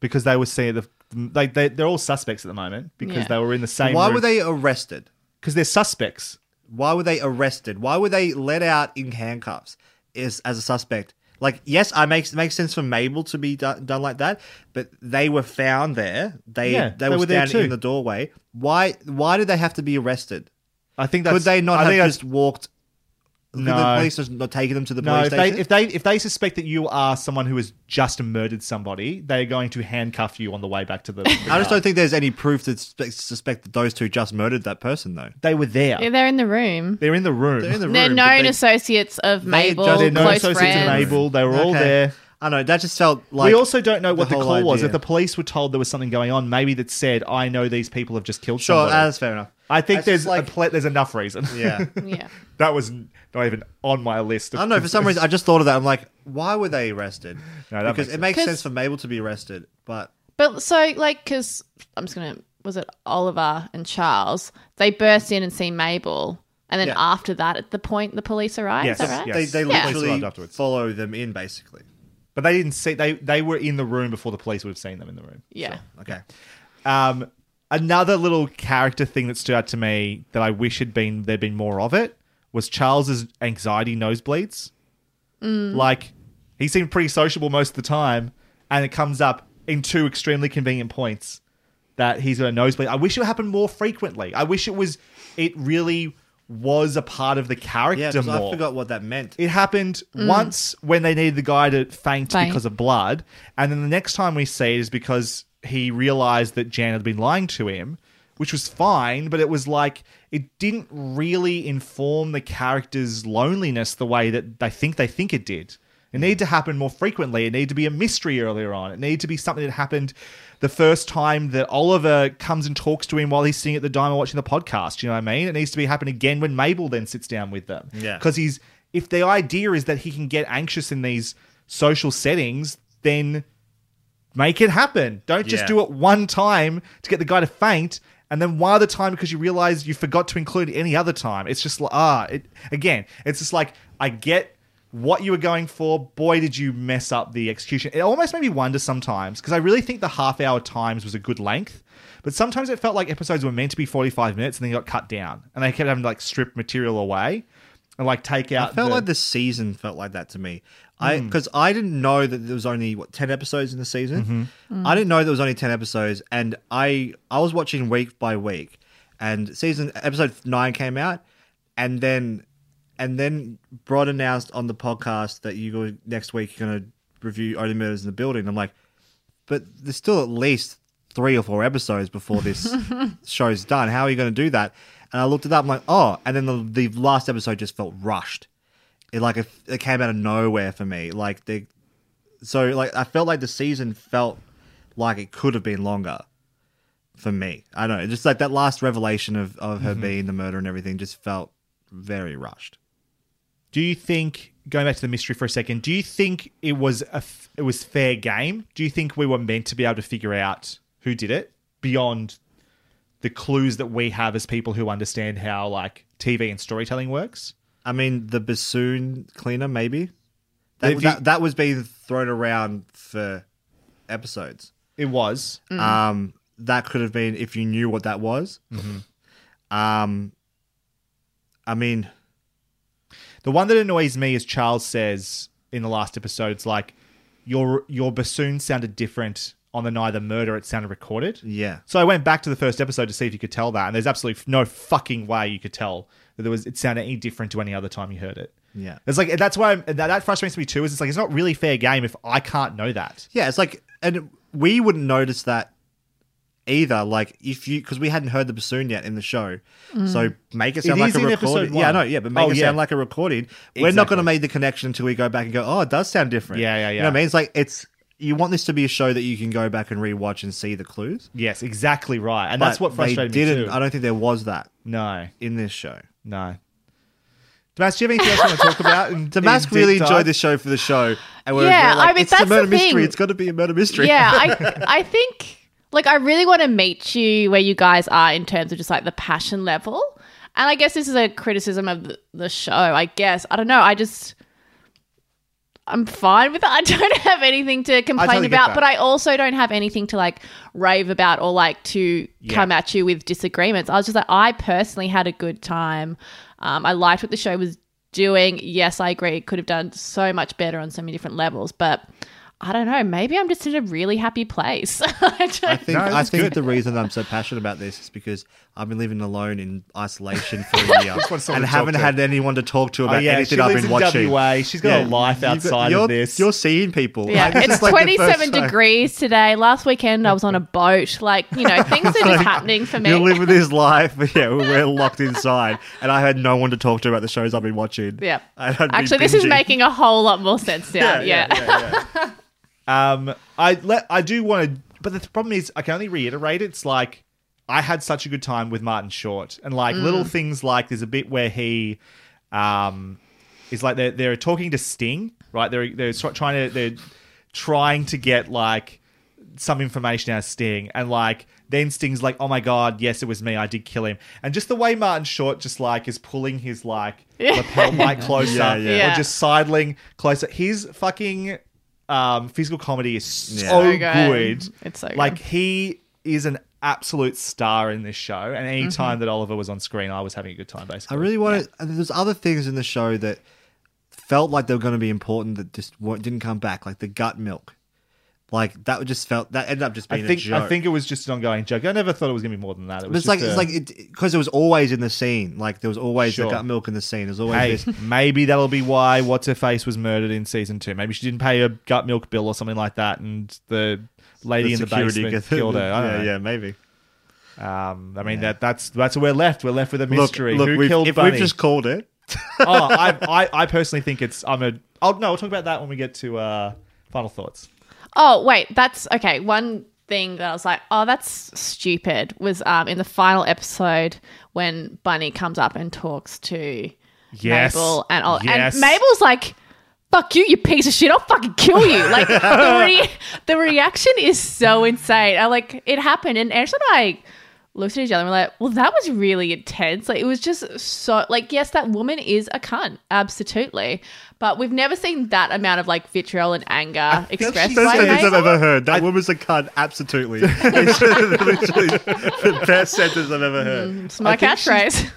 Because they were seeing they're all suspects at the moment because they were in the same. Why were they arrested? Because they're suspects. Why were they arrested? Why were they let out in handcuffs as a suspect? Like, yes, it makes sense for Mabel to be done like that, but they were found there. They were standing in the doorway. Why did they have to be arrested? I think that's... Could they not have just walked... No. Could the police have not taken them to the police station? If they suspect that you are someone who has just murdered somebody, they're going to handcuff you on the way back to the... I just don't think there's any proof to suspect that those two just murdered that person, though. They were there. Yeah, they're in the room. They're known associates of Mabel, close friends. They were all there. I know, that just felt like... We also don't know what the call was. If the police were told there was something going on, maybe that said, I know these people have just killed somebody. Sure, that's fair enough. I think there's enough reason. Yeah. Yeah. That was not even on my list. I don't know, for some reason, I just thought of that. I'm like, why were they arrested? No, because it makes sense for Mabel to be arrested, but... But so, like, because... I'm just going to... Was it Oliver and Charles? They burst in and see Mabel... And then after that, at the point the police arrived, yes. Is that right? Yes. They literally follow them in, basically. But they didn't see... They were in the room before the police would have seen them in the room. Yeah. So, okay. Another little character thing that stood out to me that I wish there'd been more of it was Charles's anxiety nosebleeds. Mm. Like, he seemed pretty sociable most of the time, and it comes up in two extremely convenient points that he's got a nosebleed. I wish it happened more frequently. I wish it really... was a part of the character more. I forgot what that meant. It happened once when they needed the guy to faint because of blood, and then the next time we see it is because he realised that Jan had been lying to him, which was fine, but it was like it didn't really inform the character's loneliness the way that they think it did. It needed to happen more frequently. It needed to be a mystery earlier on. It needed to be something that happened the first time that Oliver comes and talks to him while he's sitting at the diner watching the podcast. You know what I mean? It needs to be happening again when Mabel then sits down with them. Yeah. Because if the idea is that he can get anxious in these social settings, then make it happen. Don't just do it one time to get the guy to faint. And then one other time because you realize you forgot to include any other time. It's just like, it's just like, I get what you were going for, boy, did you mess up the execution. It almost made me wonder sometimes, because I really think the half-hour times was a good length, but sometimes it felt like episodes were meant to be 45 minutes and then got cut down, and they kept having to, like, strip material away and, like, take out... I felt like the season felt like that to me. Because I didn't know that there was only, 10 episodes in the season? Mm-hmm. Mm. I didn't know there was only 10 episodes, and I was watching week by week, and episode 9 came out, and then Brod announced on the podcast that next week you're going to review Only Murders in the Building. And I'm like, but there's still at least 3 or 4 episodes before this show's done. How are you going to do that? And I looked it up. I'm like, oh. And then the last episode just felt rushed. It came out of nowhere for me. I felt like the season felt like it could have been longer. For me, I don't know. Just like that last revelation of her being the murderer and everything just felt very rushed. Do you think, going back to the mystery for a second, do you think it was it was fair game? Do you think we were meant to be able to figure out who did it beyond the clues that we have as people who understand how TV and storytelling works? I mean, the bassoon cleaner, maybe. That was being thrown around for episodes. It was. Mm-hmm. That could have been if you knew what that was. Mm-hmm. I mean, the one that annoys me is Charles says in the last episode, it's like, your bassoon sounded different on the night of the murder. It sounded recorded. Yeah. So I went back to the first episode to see if you could tell that, and there's absolutely no fucking way you could tell that it sounded any different to any other time you heard it. Yeah. It's like, that's why that frustrates me too, is it's like, it's not really fair game if I can't know that. Yeah, it's like, and we wouldn't notice that either, like, if you, because we hadn't heard the bassoon yet in the show, so make it sound like a recording. Yeah, I know, yeah, but make it sound like a recording. Exactly. We're not going to make the connection until we go back and go, oh, it does sound different. Yeah. You know what I mean? It's like, you want this to be a show that you can go back and rewatch and see the clues. Yes, exactly right, and but that's what frustrated me too. I don't think there was that. No, in this show, no. Damask, do you have anything else you want to talk about? Damask really enjoyed this show for the show, and we're like, I mean, it's a murder mystery. It's got to be a murder mystery. Yeah, I think. Like, I really want to meet you where you guys are in terms of just, like, the passion level. And I guess this is a criticism of the show, I guess. I don't know. I'm fine with it. I don't have anything to complain about. But I also don't have anything to, like, rave about or, like, to come at you with disagreements. I was just like, I personally had a good time. I liked what the show was doing. Yes, I agree. It could have done so much better on so many different levels. But I don't know. Maybe I'm just in a really happy place. I think the reason I'm so passionate about this is because I've been living alone in isolation for a year and haven't had anyone to talk to about anything I've been watching. WA. She's got a life outside of this. You're seeing people. Yeah. Like, it's like 27 degrees today. Last weekend I was on a boat. Like, you know, things are just happening for me. You're living this life. Yeah, we're locked inside, and I had no one to talk to about the shows I've been watching. Yeah. Actually, this is making a whole lot more sense now. Yeah. I do want to, but the problem is I can only reiterate. It's like, I had such a good time with Martin Short, and like little things, like there's a bit where he, is like they're talking to Sting, right? They're trying to get like some information out of Sting, and like then Sting's like, oh my God, yes, it was me. I did kill him. And just the way Martin Short just like is pulling his like lapel mic closer or just sidling closer. His fucking physical comedy is so good. It's so good. Like, he is an absolute star in this show, and any time that Oliver was on screen, I was having a good time, basically. I really wanted... Yeah. There's other things in the show that felt like they were going to be important that just didn't come back, like the gut milk. Like, that just felt... That ended up just being a joke. I think it was just an ongoing joke. I never thought it was going to be more than that. It was just because it was always in the scene. Like, there was always the gut milk in the scene. There's always this... Maybe that'll be why What's-Her-Face was murdered in season 2. Maybe she didn't pay her gut milk bill or something like that, and the lady in the basement killed her. I don't know. Yeah, maybe. I mean, that's where we're left. We're left with a mystery. Look, who killed Bunny? We've just called it. I personally think it's... we'll talk about that when we get to final thoughts. Oh, wait, that's... Okay, one thing that I was like, oh, that's stupid, was in the final episode when Bunny comes up and talks to Mabel. And and Mabel's like, fuck you, you piece of shit, I'll fucking kill you. Like, the reaction is so insane. I like, it happened, and Ash and I looked at each other and we're like, well, that was really intense. Like, it was just so... Like, yes, that woman is a cunt, absolutely. But we've never seen that amount of, like, vitriol and anger expressed by Mabel. That's the best sentence I've ever heard. That woman's a cunt, absolutely. It's literally the best sentence I've ever heard. It's my catchphrase.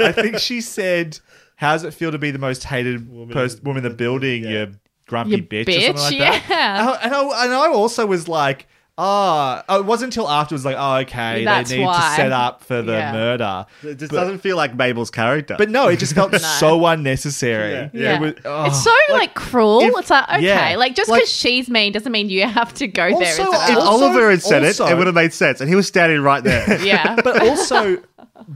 I think she said, how does it feel to be the most hated woman in the building, you grumpy bitch, or something like that? And I also was like, it wasn't until afterwards, like, oh, okay, that's they need to set up for the murder. It just doesn't feel like Mabel's character. But no, it just felt so unnecessary. Yeah. It's so, like cruel. It's like, okay, like, just because she's mean doesn't mean you have to go there. If Oliver had said it would have made sense, and he was standing right there. Yeah. But also,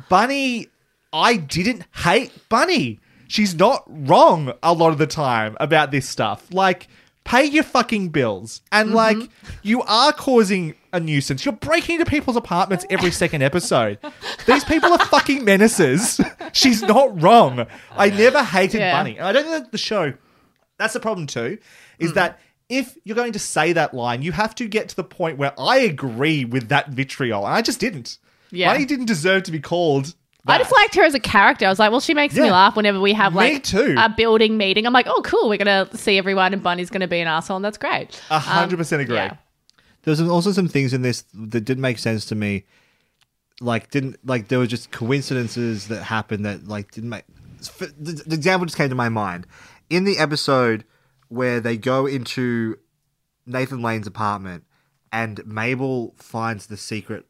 Bunny, I didn't hate Bunny. She's not wrong a lot of the time about this stuff. Like... Pay your fucking bills. And, like, you are causing a nuisance. You're breaking into people's apartments every second episode. These people are fucking menaces. She's not wrong. I never hated Bunny. And I don't think that the show... That's the problem, too, is that if you're going to say that line, you have to get to the point where I agree with that vitriol. And I just didn't. Yeah. Bunny didn't deserve to be called... I just liked her as a character. I was like, well, she makes me laugh whenever we have like a building meeting. I'm like, oh, cool. We're going to see everyone and Bunny's going to be an asshole, and that's great. 100% agree. Yeah. There's also some things in this that did make sense to me. there were just coincidences that happened that didn't make. The example just came to my mind in the episode where they go into Nathan Lane's apartment and Mabel finds the secret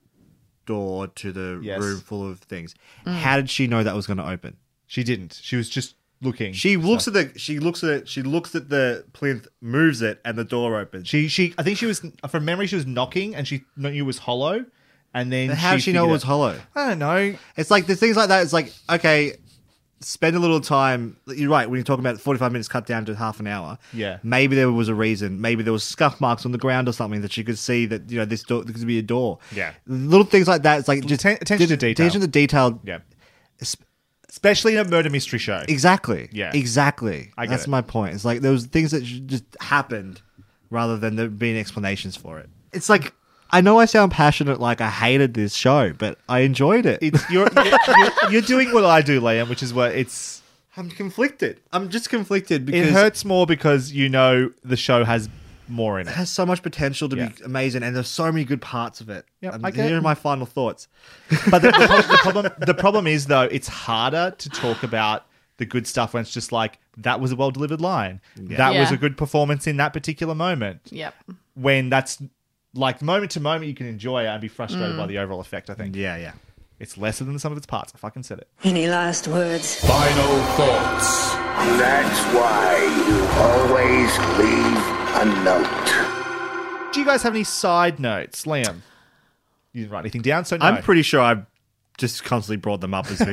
door to the room full of things. Mm. How did she know that was going to open? She didn't. She was just looking. She looks at the plinth, moves it, and the door opens. I think she was, from memory, she was knocking and she knew it was hollow. And then how did she know it was hollow? I don't know. It's like, there's things like that. It's like, okay, spend a little time. You're right. When you're talking about 45 minutes cut down to half an hour. Yeah. Maybe there was a reason. Maybe there was scuff marks on the ground or something that she could see that, you know, this door, there could be a door. Yeah. Little things like that. It's like just attention to detail. Attention to detail. Yeah. Especially in a murder mystery show. Exactly. Yeah. Exactly. I get That's it. My point. It's like there was things that just happened rather than there being explanations for it. It's like, I know I sound passionate, like I hated this show, but I enjoyed it. You're doing what I do, Liam, which is where it's... I'm conflicted. I'm just conflicted because... It hurts more because you know the show has more in it. It has so much potential to be amazing, and there's so many good parts of it. Yep, here are my final thoughts. But the problem is, though, it's harder to talk about the good stuff when it's just like, that was a well-delivered line. Yeah. That was a good performance in that particular moment. Yep. When that's... Like, moment to moment, you can enjoy it and be frustrated by the overall effect, I think. Yeah, yeah. It's lesser than the sum of its parts. I fucking said it. Any last words? Final thoughts. That's why you always leave a note. Do you guys have any side notes? Liam, you didn't write anything down, so no. I'm pretty sure I've just constantly brought them up as we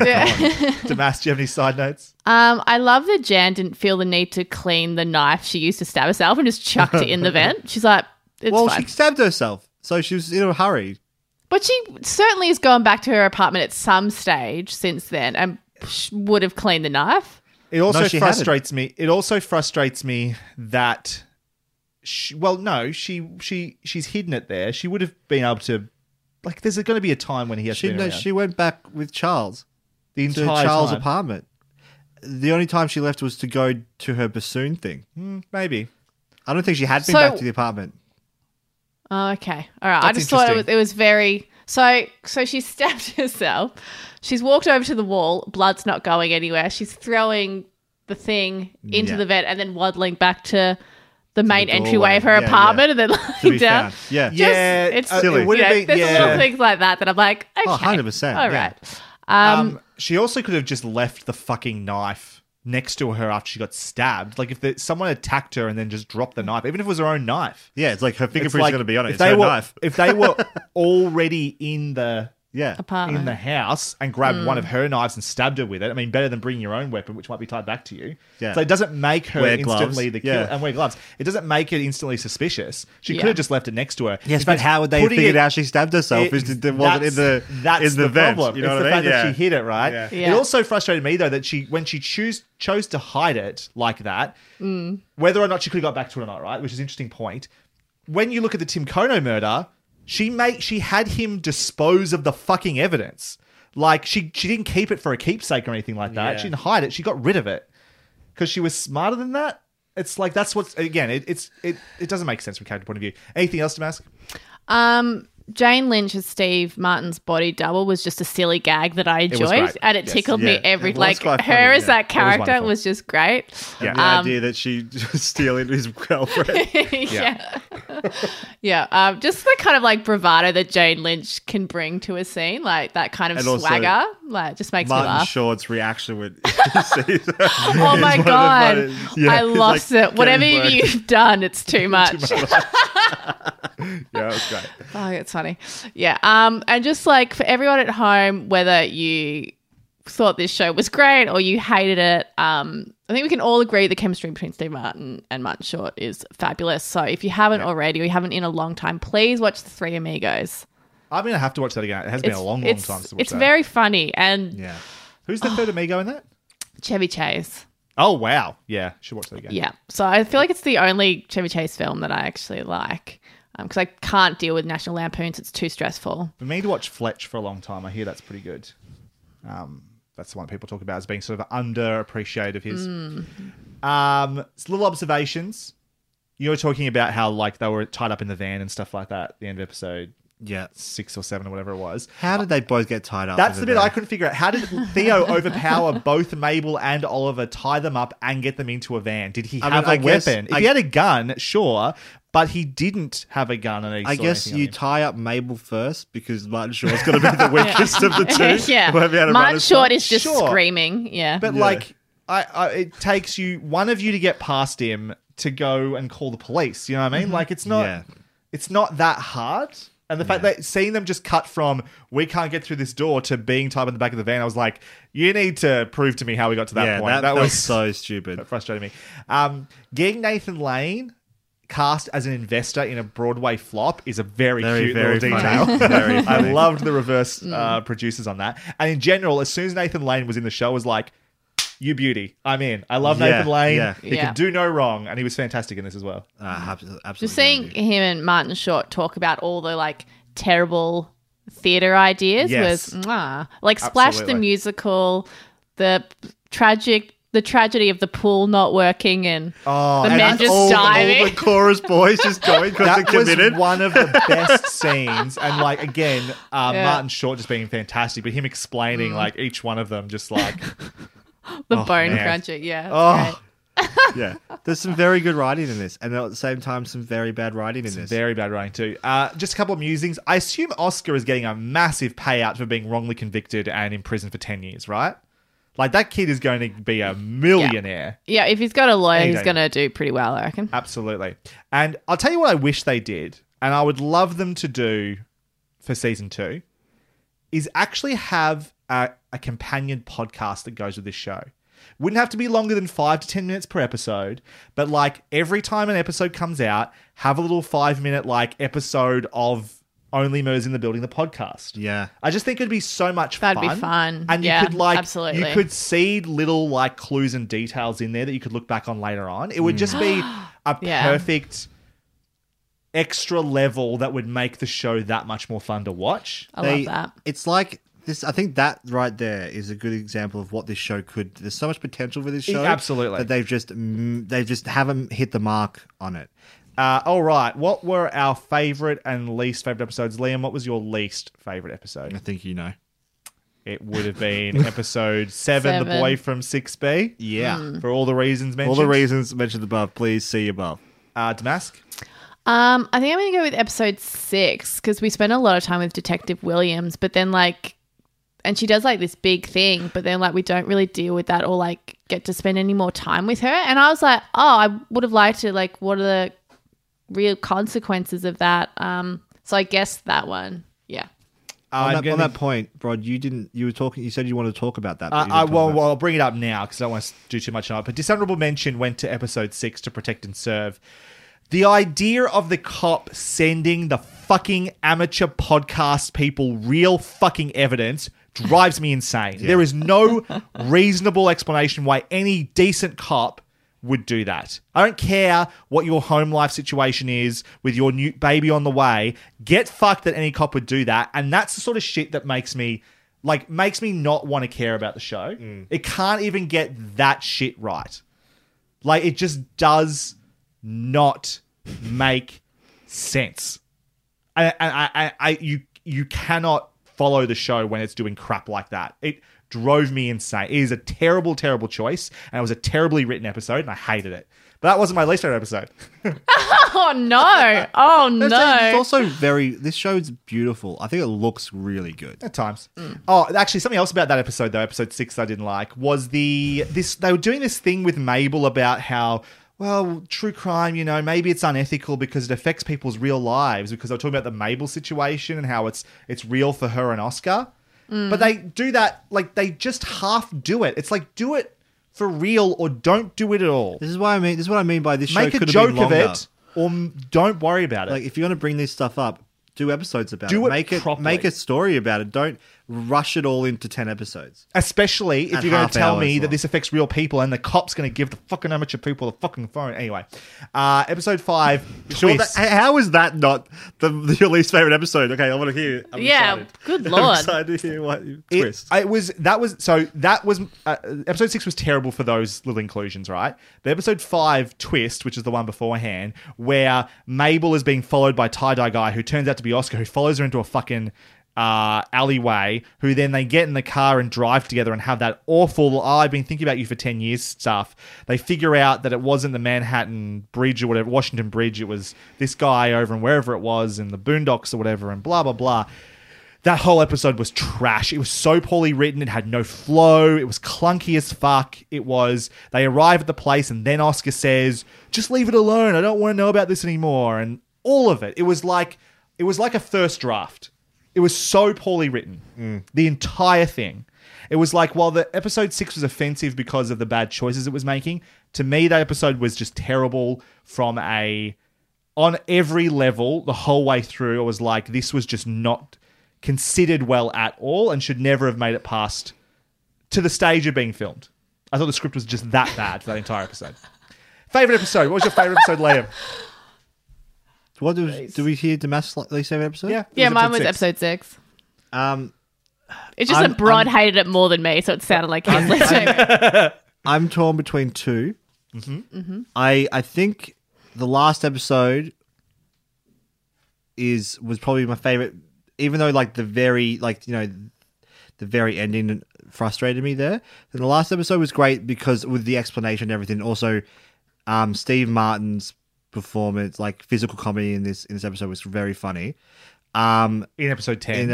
Damask, do you have any side notes? I love that Jan didn't feel the need to clean the knife she used to stab herself and just chucked it in the vent. She's like... Well, she stabbed herself, so she was in a hurry. But she certainly has gone back to her apartment at some stage since then and would have cleaned the knife. It also frustrates me. It also frustrates me that, she's hidden it there. She would have been able to, there's going to be a time when he has to. She went back with Charles, the entire Charles' apartment. The only time she left was to go to her bassoon thing. Maybe. I don't think she had been back to the apartment. Oh, okay. All right. That's I just thought it was very... So she stabbed herself. She's walked over to the wall. Blood's not going anywhere. She's throwing the thing into the vent and then waddling back to the main entryway of her apartment and then lying down. Yeah. It's silly. There's little things like that I'm like, okay. Oh, 100%. All right. Yeah. She also could have just left the fucking knife next to her after she got stabbed. Like, if someone attacked her and then just dropped the knife, even if it was her own knife. Yeah, it's like her fingerprints are going to be on it. It's her knife. If they were already in the apartment, in the house and grabbed one of her knives and stabbed her with it, I mean, better than bringing your own weapon, which might be tied back to you. Yeah. So it doesn't make her instantly the killer. And wear gloves. It doesn't make it instantly suspicious. She could have just left it next to her. Yes, but how would they figure out she stabbed herself? That's the problem. You know what I mean? Fact that she hid it, right? Yeah. Yeah. It also frustrated me, though, that when she chose to hide it like that, whether or not she could have got back to it or not, right? Which is an interesting point. When you look at the Tim Kono murder, she had him dispose of the fucking evidence. Like, she didn't keep it for a keepsake or anything like that. Yeah. She didn't hide it. She got rid of it because she was smarter than that. It's like, that's what's... Again, it doesn't make sense from a character point of view. Anything else, Damask? Jane Lynch as Steve Martin's body double was just a silly gag that I enjoyed, and it tickled me every... Like, her as that character was just great. Yeah. And the idea that she stealing his girlfriend. Just the kind of bravado that Jane Lynch can bring to a scene, like that kind of swagger, just makes me laugh. Martin Short's reaction when he sees her. Oh my god, I lost it. Whatever you've done, it's too much. Yeah, it was great. Oh, it's funny. Yeah. And just for everyone at home, whether you thought this show was great or you hated it, I think we can all agree the chemistry between Steve Martin and Martin Short is fabulous. So if you haven't already, or you haven't in a long time, please watch The Three Amigos. I'm going to have to watch that again. It has been a long time since it's very funny. And who's the third amigo in that? Chevy Chase. Oh, wow. Yeah, should watch that again. Yeah. So I feel like it's the only Chevy Chase film that I actually like. Because I can't deal with National Lampoons. It's too stressful. For me to watch Fletch for a long time, I hear that's pretty good. That's the one people talk about as being sort of underappreciated of his. Little observations. You were talking about how they were tied up in the van and stuff like that at the end of the episode. yeah, 6 or 7 or whatever it was. How did they both get tied up? That's the bit I couldn't figure out. How did Theo overpower both Mabel and Oliver, tie them up and get them into a van? Did he have a weapon? If he had a gun, sure, but he didn't have a gun. And I guess you tie up Mabel first because Martin Short's going to be the weakest of the two. Yeah. Martin Short is just screaming. Yeah. But like, it takes one of you to get past him to go and call the police. You know what I mean? Mm-hmm. Like, it's not that hard. And the fact that seeing them just cut from we can't get through this door to being tied in the back of the van, I was like, you need to prove to me how we got to that point. That was so stupid. That frustrated me. Getting Nathan Lane cast as an investor in a Broadway flop is a very, very cute little detail. Very funny. I loved the reverse producers on that. And in general, as soon as Nathan Lane was in the show, it was like, you beauty. I'm in. I love Nathan Lane. Yeah. He can do no wrong. And he was fantastic in this as well. Absolutely. Just seeing him and Martin Short talk about all the like terrible theatre ideas was like Splash the musical, the tragedy of the pool not working and the men just diving. All the chorus boys just going because they're committed. That was one of the best scenes. And, like, again, Martin Short just being fantastic, but him explaining, like, each one of them just, like... The bone crunching, yeah. There's some very good writing in this, and at the same time, some very bad writing in this. Very bad writing too. Just a couple of musings. I assume Oscar is getting a massive payout for being wrongly convicted and in prison for 10 years, right? Like, that kid is going to be a millionaire. Yeah, if he's got a lawyer, he's going to do pretty well, I reckon. Absolutely. And I'll tell you what I wish they did, and I would love them to do for season 2, is actually have a companion podcast that goes with this show. Wouldn't have to be longer than 5 to 10 minutes per episode, but like every time an episode comes out, have a little 5-minute like episode of Only Murders in the Building, the podcast. Yeah. I just think it'd be so much fun. That'd be fun. And you could like, absolutely. You could see little like clues and details in there that you could look back on later on. It would just be a perfect extra level that would make the show that much more fun to watch. I love that. It's like, I think that right there is a good example of what this show could. There's so much potential for this show. Absolutely. That they've just haven't hit the mark on it. All right. What were our favourite and least favourite episodes? Liam, what was your least favourite episode? I think you know. It would have been episode 7, The Boy from 6B. Yeah. For all the reasons mentioned. All the reasons mentioned above. Please see above. Damask? I think I'm going to go with episode 6 because we spent a lot of time with Detective Williams, but then like... And she does like this big thing, but then like we don't really deal with that or like get to spend any more time with her. And I was like, oh, I would have liked to like, what are the real consequences of that? So I guess that one, yeah. On that point, Brod, you were talking. You said you wanted to talk about that. I'll bring it up now because I don't want to do too much on it. But dishonorable mention went to episode 6 to Protect and Serve. The idea of the cop sending the fucking amateur podcast people real fucking evidence drives me insane. Yeah. There is no reasonable explanation why any decent cop would do that. I don't care what your home life situation is with your new baby on the way. Get fucked that any cop would do that. And that's the sort of shit that makes me not want to care about the show. Mm. It can't even get that shit right. Like, it just does not make sense. You cannot follow the show when it's doing crap like that. It drove me insane. It is a terrible, terrible choice, and it was a terribly written episode, and I hated it. But that wasn't my least favorite episode. Oh, no. Oh, no. It's also this show's beautiful. I think it looks really good. At times. Mm. Oh, actually, something else about that episode, though, episode 6 that I didn't like, was they were doing this thing with Mabel about how, well, true crime, you know, maybe it's unethical because it affects people's real lives, because they're talking about the Mabel situation and how it's real for her and Oscar. Mm. But they do that, like, they just half do it. It's like, do it for real or don't do it at all. This is what I mean by this show could have been longer. Make a joke of it or don't worry about it. Like, if you want to bring this stuff up, do episodes about it. Do it properly. Make a story about it. Don't rush it all into 10 episodes. Especially if you're going to tell me that this affects real people and the cop's going to give the fucking amateur people the fucking phone. Anyway, episode 5, Twist. How is that not your least favourite episode? Okay, I want to hear. I'm excited. Good Lord. I'm excited to hear what Twist. Episode 6 was terrible for those little inclusions, right? The episode 5, Twist, which is the one beforehand, where Mabel is being followed by tie-dye guy who turns out to be Oscar, who follows her into a fucking... alleyway, who then they get in the car and drive together and have that awful I've been thinking about you for 10 years stuff. They figure out that it wasn't the Manhattan Bridge or whatever, Washington Bridge. It was this guy over and wherever it was in the boondocks or whatever and blah, blah, blah. That whole episode was trash. It was so poorly written. It had no flow. It was clunky as fuck. It was, they arrive at the place and then Oscar says, just leave it alone. I don't want to know about this anymore. And all of it. It was like a first draft. It was so poorly written, the entire thing. It was like, while the episode 6 was offensive because of the bad choices it was making, to me that episode was just terrible on every level the whole way through. I was like, this was just not considered well at all and should never have made it past to the stage of being filmed. I thought the script was just that bad for that entire episode. Favorite episode? What was your favorite episode, Liam? Do we hear Damask Liru's favorite episode? Yeah, mine was episode 6. It's just that Brod hated it more than me, so it sounded like his least favorite. I'm torn between 2. Mm-hmm. Mm-hmm. I think the last episode was probably my favorite, even though the very ending frustrated me there. Then the last episode was great because with the explanation and everything, also Steve Martin's performance, like physical comedy in this episode was very funny. In episode 10.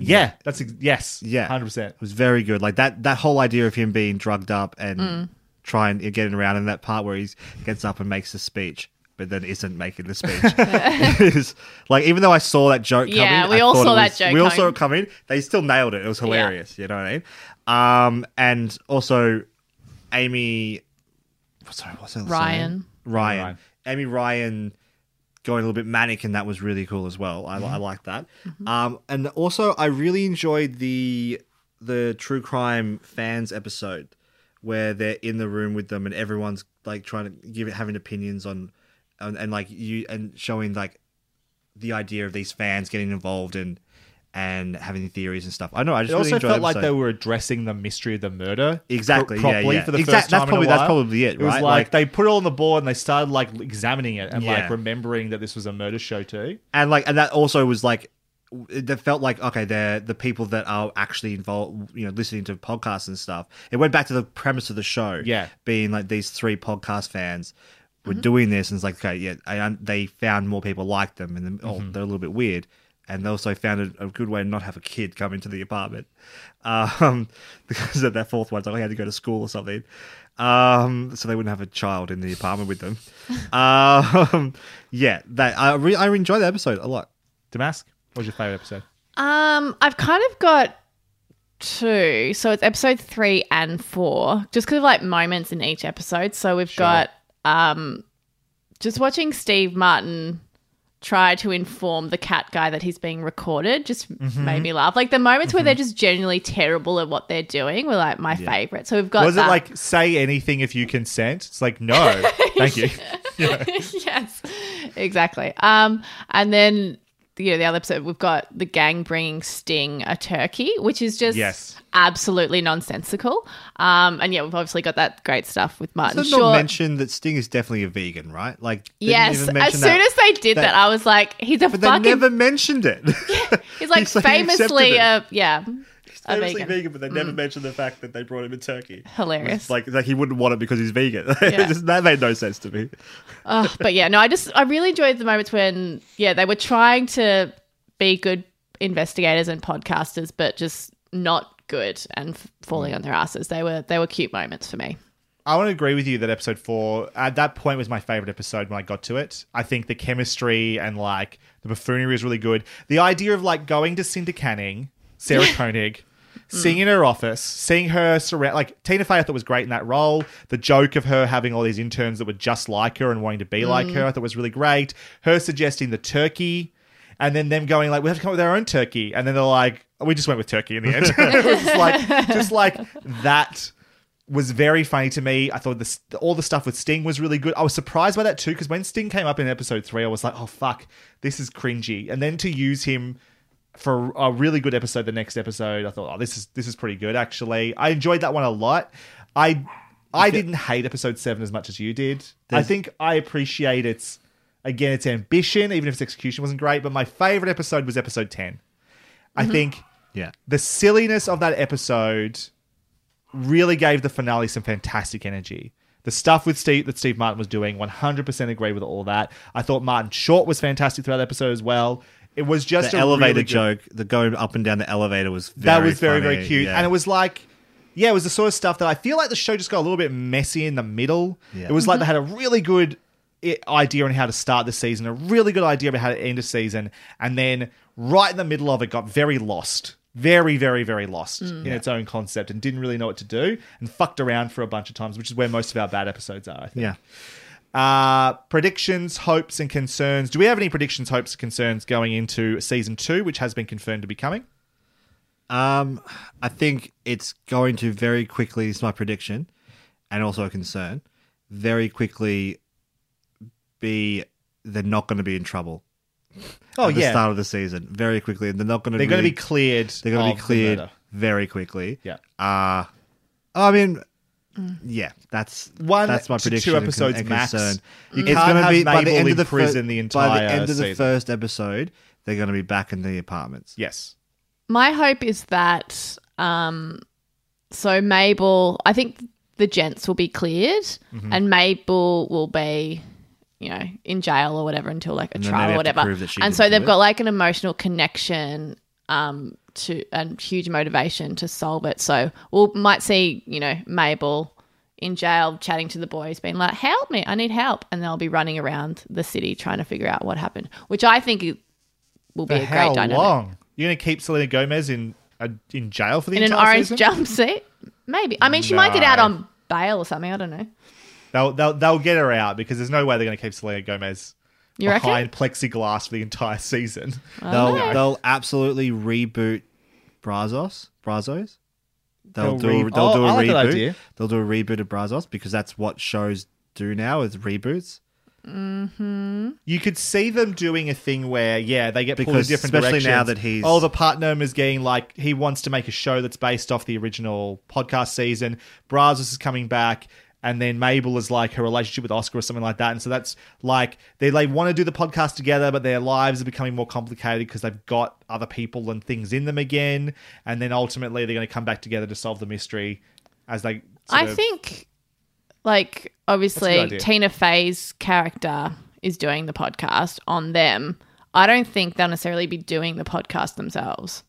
Yeah. Yes, 100%. It was very good. Like that whole idea of him being drugged up and trying to get around, and that part where he gets up and makes a speech but then isn't making the speech. Is like, even though I saw that joke coming. Yeah, we all saw it coming. They still nailed it. It was hilarious. Yeah. You know what I mean? And also Amy... What's her Ryan. Ryan. Amy Ryan going a little bit manic, and that was really cool as well. I like that. Mm-hmm. And also I really enjoyed the True Crime Fans episode where they're in the room with them and everyone's like trying to having opinions on showing like the idea of these fans getting involved and having theories and stuff. I know. I just it really also felt like they were addressing the mystery of the murder exactly properly for the first time. That's probably it. Right? It was like they put it on the board and they started like examining it and like remembering that this was a murder show too. And that also was like, it felt like, okay, they're the people that are actually involved, you know, listening to podcasts and stuff. It went back to the premise of the show, being like these 3 podcast fans were doing this, and it's like, okay, they found more people like them, and then, they're a little bit weird. And they also found a good way to not have a kid come into the apartment because of that 4th one. It's like, I had to go to school or something. So they wouldn't have a child in the apartment with them. I enjoyed that episode a lot. Damask, what was your favourite episode? I've kind of got 2. So it's episode 3 and 4, just because of like moments in each episode. So we've got just watching Steve Martin try to inform the cat guy that he's being recorded just made me laugh. Like the moments where they're just genuinely terrible at what they're doing were like my favourite. So we've got it like, say anything if you consent? It's like, no, thank you. Yeah. Yes, exactly. And then, you know, the other episode, we've got the gang bringing Sting a turkey, which is just absolutely nonsensical. And yeah, we've obviously got that great stuff with Martin Short. Not mentioned that Sting is definitely a vegan, right? Like, as soon as they did that, I was like, he's a fucking... They never mentioned it. Yeah, he's like famously vegan, but they never mentioned the fact that they brought him a turkey. Hilarious. Like he wouldn't want it because he's vegan. Yeah. That made no sense to me. But yeah, no, I really enjoyed the moments when, they were trying to be good investigators and podcasters, but just not good and falling on their asses. They were cute moments for me. I want to agree with you that episode 4, at that point, was my favourite episode when I got to it. I think the chemistry and like the buffoonery is really good. The idea of like going to Cinder Canning... Sarah Koenig, seeing in her office, seeing her surround... Like, Tina Fey I thought was great in that role. The joke of her having all these interns that were just like her and wanting to be like her I thought was really great. Her suggesting the turkey and then them going like, we have to come up with our own turkey. And then they're like, We just went with turkey in the end. It was like, just like that was very funny to me. I thought this, all the stuff with Sting was really good. I was surprised by that too, because when Sting came up in episode 3, I was like, oh, fuck, this is cringy. And then to use him for a really good episode the next episode, I thought, oh, this is pretty good, actually. I enjoyed that one a lot. I didn't hate episode 7 as much as you did. I think I appreciate its, again, its ambition, even if its execution wasn't great. But my favorite episode was episode 10. I think the silliness of that episode really gave the finale some fantastic energy. The stuff with Steve that Steve Martin was doing, 100% agree with all that. I thought Martin Short was fantastic throughout the episode as well. It was just the elevator really joke. The going up and down the elevator was very funny. That was very, very cute. Yeah. And it was like, yeah, it was the sort of stuff that I feel like the show just got a little bit messy in the middle. Yeah. It was like they had a really good idea on how to start the season, a really good idea about how to end a season, and then right in the middle of it got very lost. Very, very, very lost in its own concept and didn't really know what to do and fucked around for a bunch of times, which is where most of our bad episodes are, I think. Yeah. Predictions, hopes, and concerns. Do we have any predictions, hopes, and concerns going into season 2, which has been confirmed to be coming? I think it's going to very quickly, it's my prediction and also a concern, very quickly be they're not going to be in trouble. Oh, at the start of the season, very quickly. They're not going to. They're going to be cleared. They're going to be cleared very quickly. Yeah. I mean, yeah, that's one. That's my prediction. 2 episodes and max. Concern. You it's can't have be, by the end of the prison the entire by the end of the season. First episode, they're going to be back in the apartments. Yes. My hope is that. So Mabel, I think the gents will be cleared, and Mabel will be, you know, in jail or whatever until like a trial or whatever. And so they've got like an emotional connection to and huge motivation to solve it. So we might see, you know, Mabel in jail chatting to the boys being like, help me, I need help. And they'll be running around the city trying to figure out what happened, which I think will be a great dynamic. How long? You're going to keep Selena Gomez in jail for the entire season? In an orange jumpsuit? Maybe. I mean, she might get out on bail or something. I don't know. They'll get her out because there's no way they're going to keep Selena Gomez behind plexiglass for the entire season. They'll absolutely reboot Brazos. Brazos. They'll do a reboot. Like that idea. They'll do a reboot of Brazos because that's what shows do now is reboots. Mm-hmm. You could see them doing a thing where, they get pulled in different directions. Especially now that he's... Oh, the partner is getting like... He wants to make a show that's based off the original podcast season. Brazos is coming back. And then Mabel is like her relationship with Oscar or something like that. And so that's like they want to do the podcast together, but their lives are becoming more complicated because they've got other people and things in them again. And then ultimately they're going to come back together to solve the mystery as they... I think, like, obviously Tina Fey's character is doing the podcast on them. I don't think they'll necessarily be doing the podcast themselves.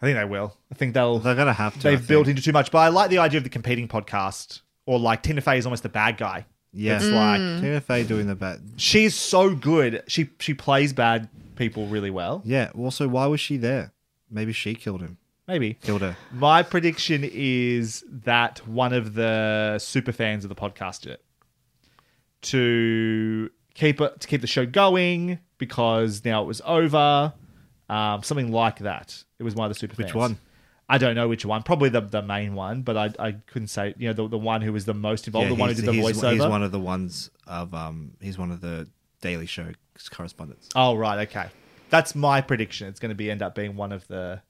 I think they will. I think they're going to have to. They've built into too much. But I like the idea of the competing podcast or like Tina Fey is almost the bad guy. Yeah. It's like Tina Fey doing the bad. She's so good. She plays bad people really well. Yeah. Also, why was she there? Maybe she killed him. Maybe. Killed her. My prediction is that one of the super fans of the podcast did it to keep the show going because now it was over. Something like that. It was one of the super fans. Which one? I don't know which one. Probably the main one, but I couldn't say. You know, the one who was the most involved, the one who did the voiceover. He's one of the ones of. He's one of the Daily Show correspondents. Oh right, okay. That's my prediction. It's going to be end up being one of the.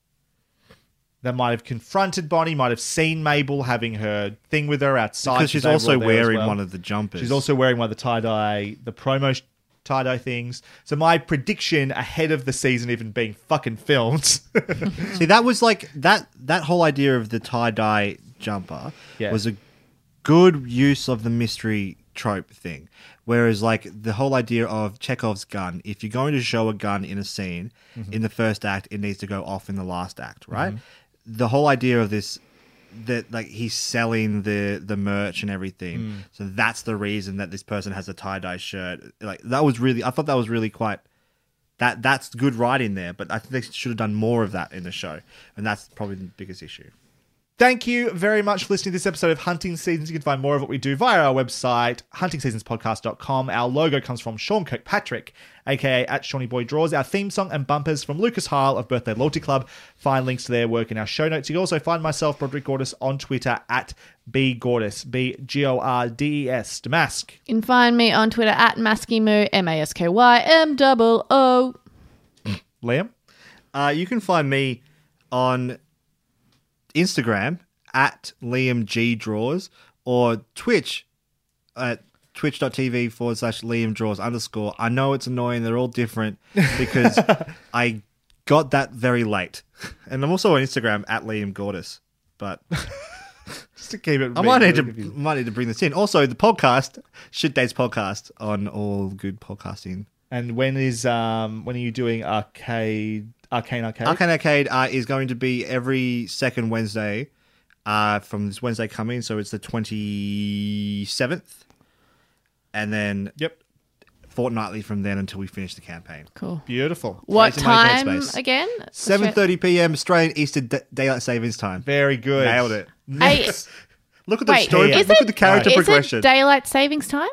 That might have confronted Bonnie. Might have seen Mabel having her thing with her outside. Because she's also wearing one of the jumpers. She's also wearing one of the tie-dye. The promo. Tie-dye things. So my prediction ahead of the season even being fucking filmed. See, that was like that whole idea of the tie-dye jumper was a good use of the mystery trope thing. Whereas like the whole idea of Chekhov's gun, if you're going to show a gun in a scene in the first act, it needs to go off in the last act, right? The whole idea of this that like he's selling the merch and everything, so that's the reason that this person has a tie dye shirt. Like that was really, I thought that was really quite that's good writing there. But I think they should have done more of that in the show, and that's probably the biggest issue. Thank you very much for listening to this episode of Hunting Seasons. You can find more of what we do via our website, huntingseasonspodcast.com. Our logo comes from Sean Kirkpatrick, aka at ShawneeBoyDraws. Our theme song and bumpers from Lucas Heil of Birthday Loyalty Club. Find links to their work in our show notes. You can also find myself, Broderick Gordas, on Twitter at bgordas, B-G-O-R-D-E-S, Damask. You can find me on Twitter at maskymoo, M-A-S-K-Y-M-O-O. Liam? You can find me on Instagram at LiamGDraws or Twitch at twitch.tv/LiamDraws_. I know it's annoying. They're all different because I got that very late. And I'm also on Instagram at Liam Gordas. But just to keep it, I might need to bring this in. Also, the podcast, Shit Dates Podcast, on all good podcasting. And when are you doing Arcane Arcade? Arcane Arcade is going to be every second Wednesday from this Wednesday coming, so it's the 27th. And then fortnightly from then until we finish the campaign. Cool. Beautiful. What time again? 7:30 p.m. Australian Eastern Daylight Savings Time. Very good. Nailed it. Yes. Look at the story. Look at the character progression. Is it Daylight Savings Time?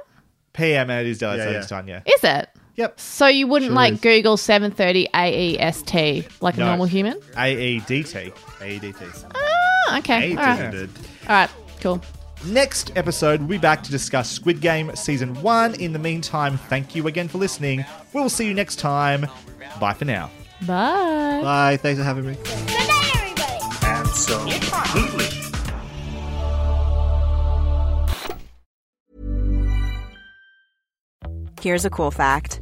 PM, it is Daylight Savings Time, yeah. Is it? Yep. So you wouldn't Google 7:30 AEST like a normal human? AEDT. AEDT. Ah, okay. All right, cool. Next episode, we'll be back to discuss Squid Game Season 1. In the meantime, thank you again for listening. We'll see you next time. Bye for now. Bye. Bye. Thanks for having me. Good night, everybody. Absolutely. Here's a cool fact.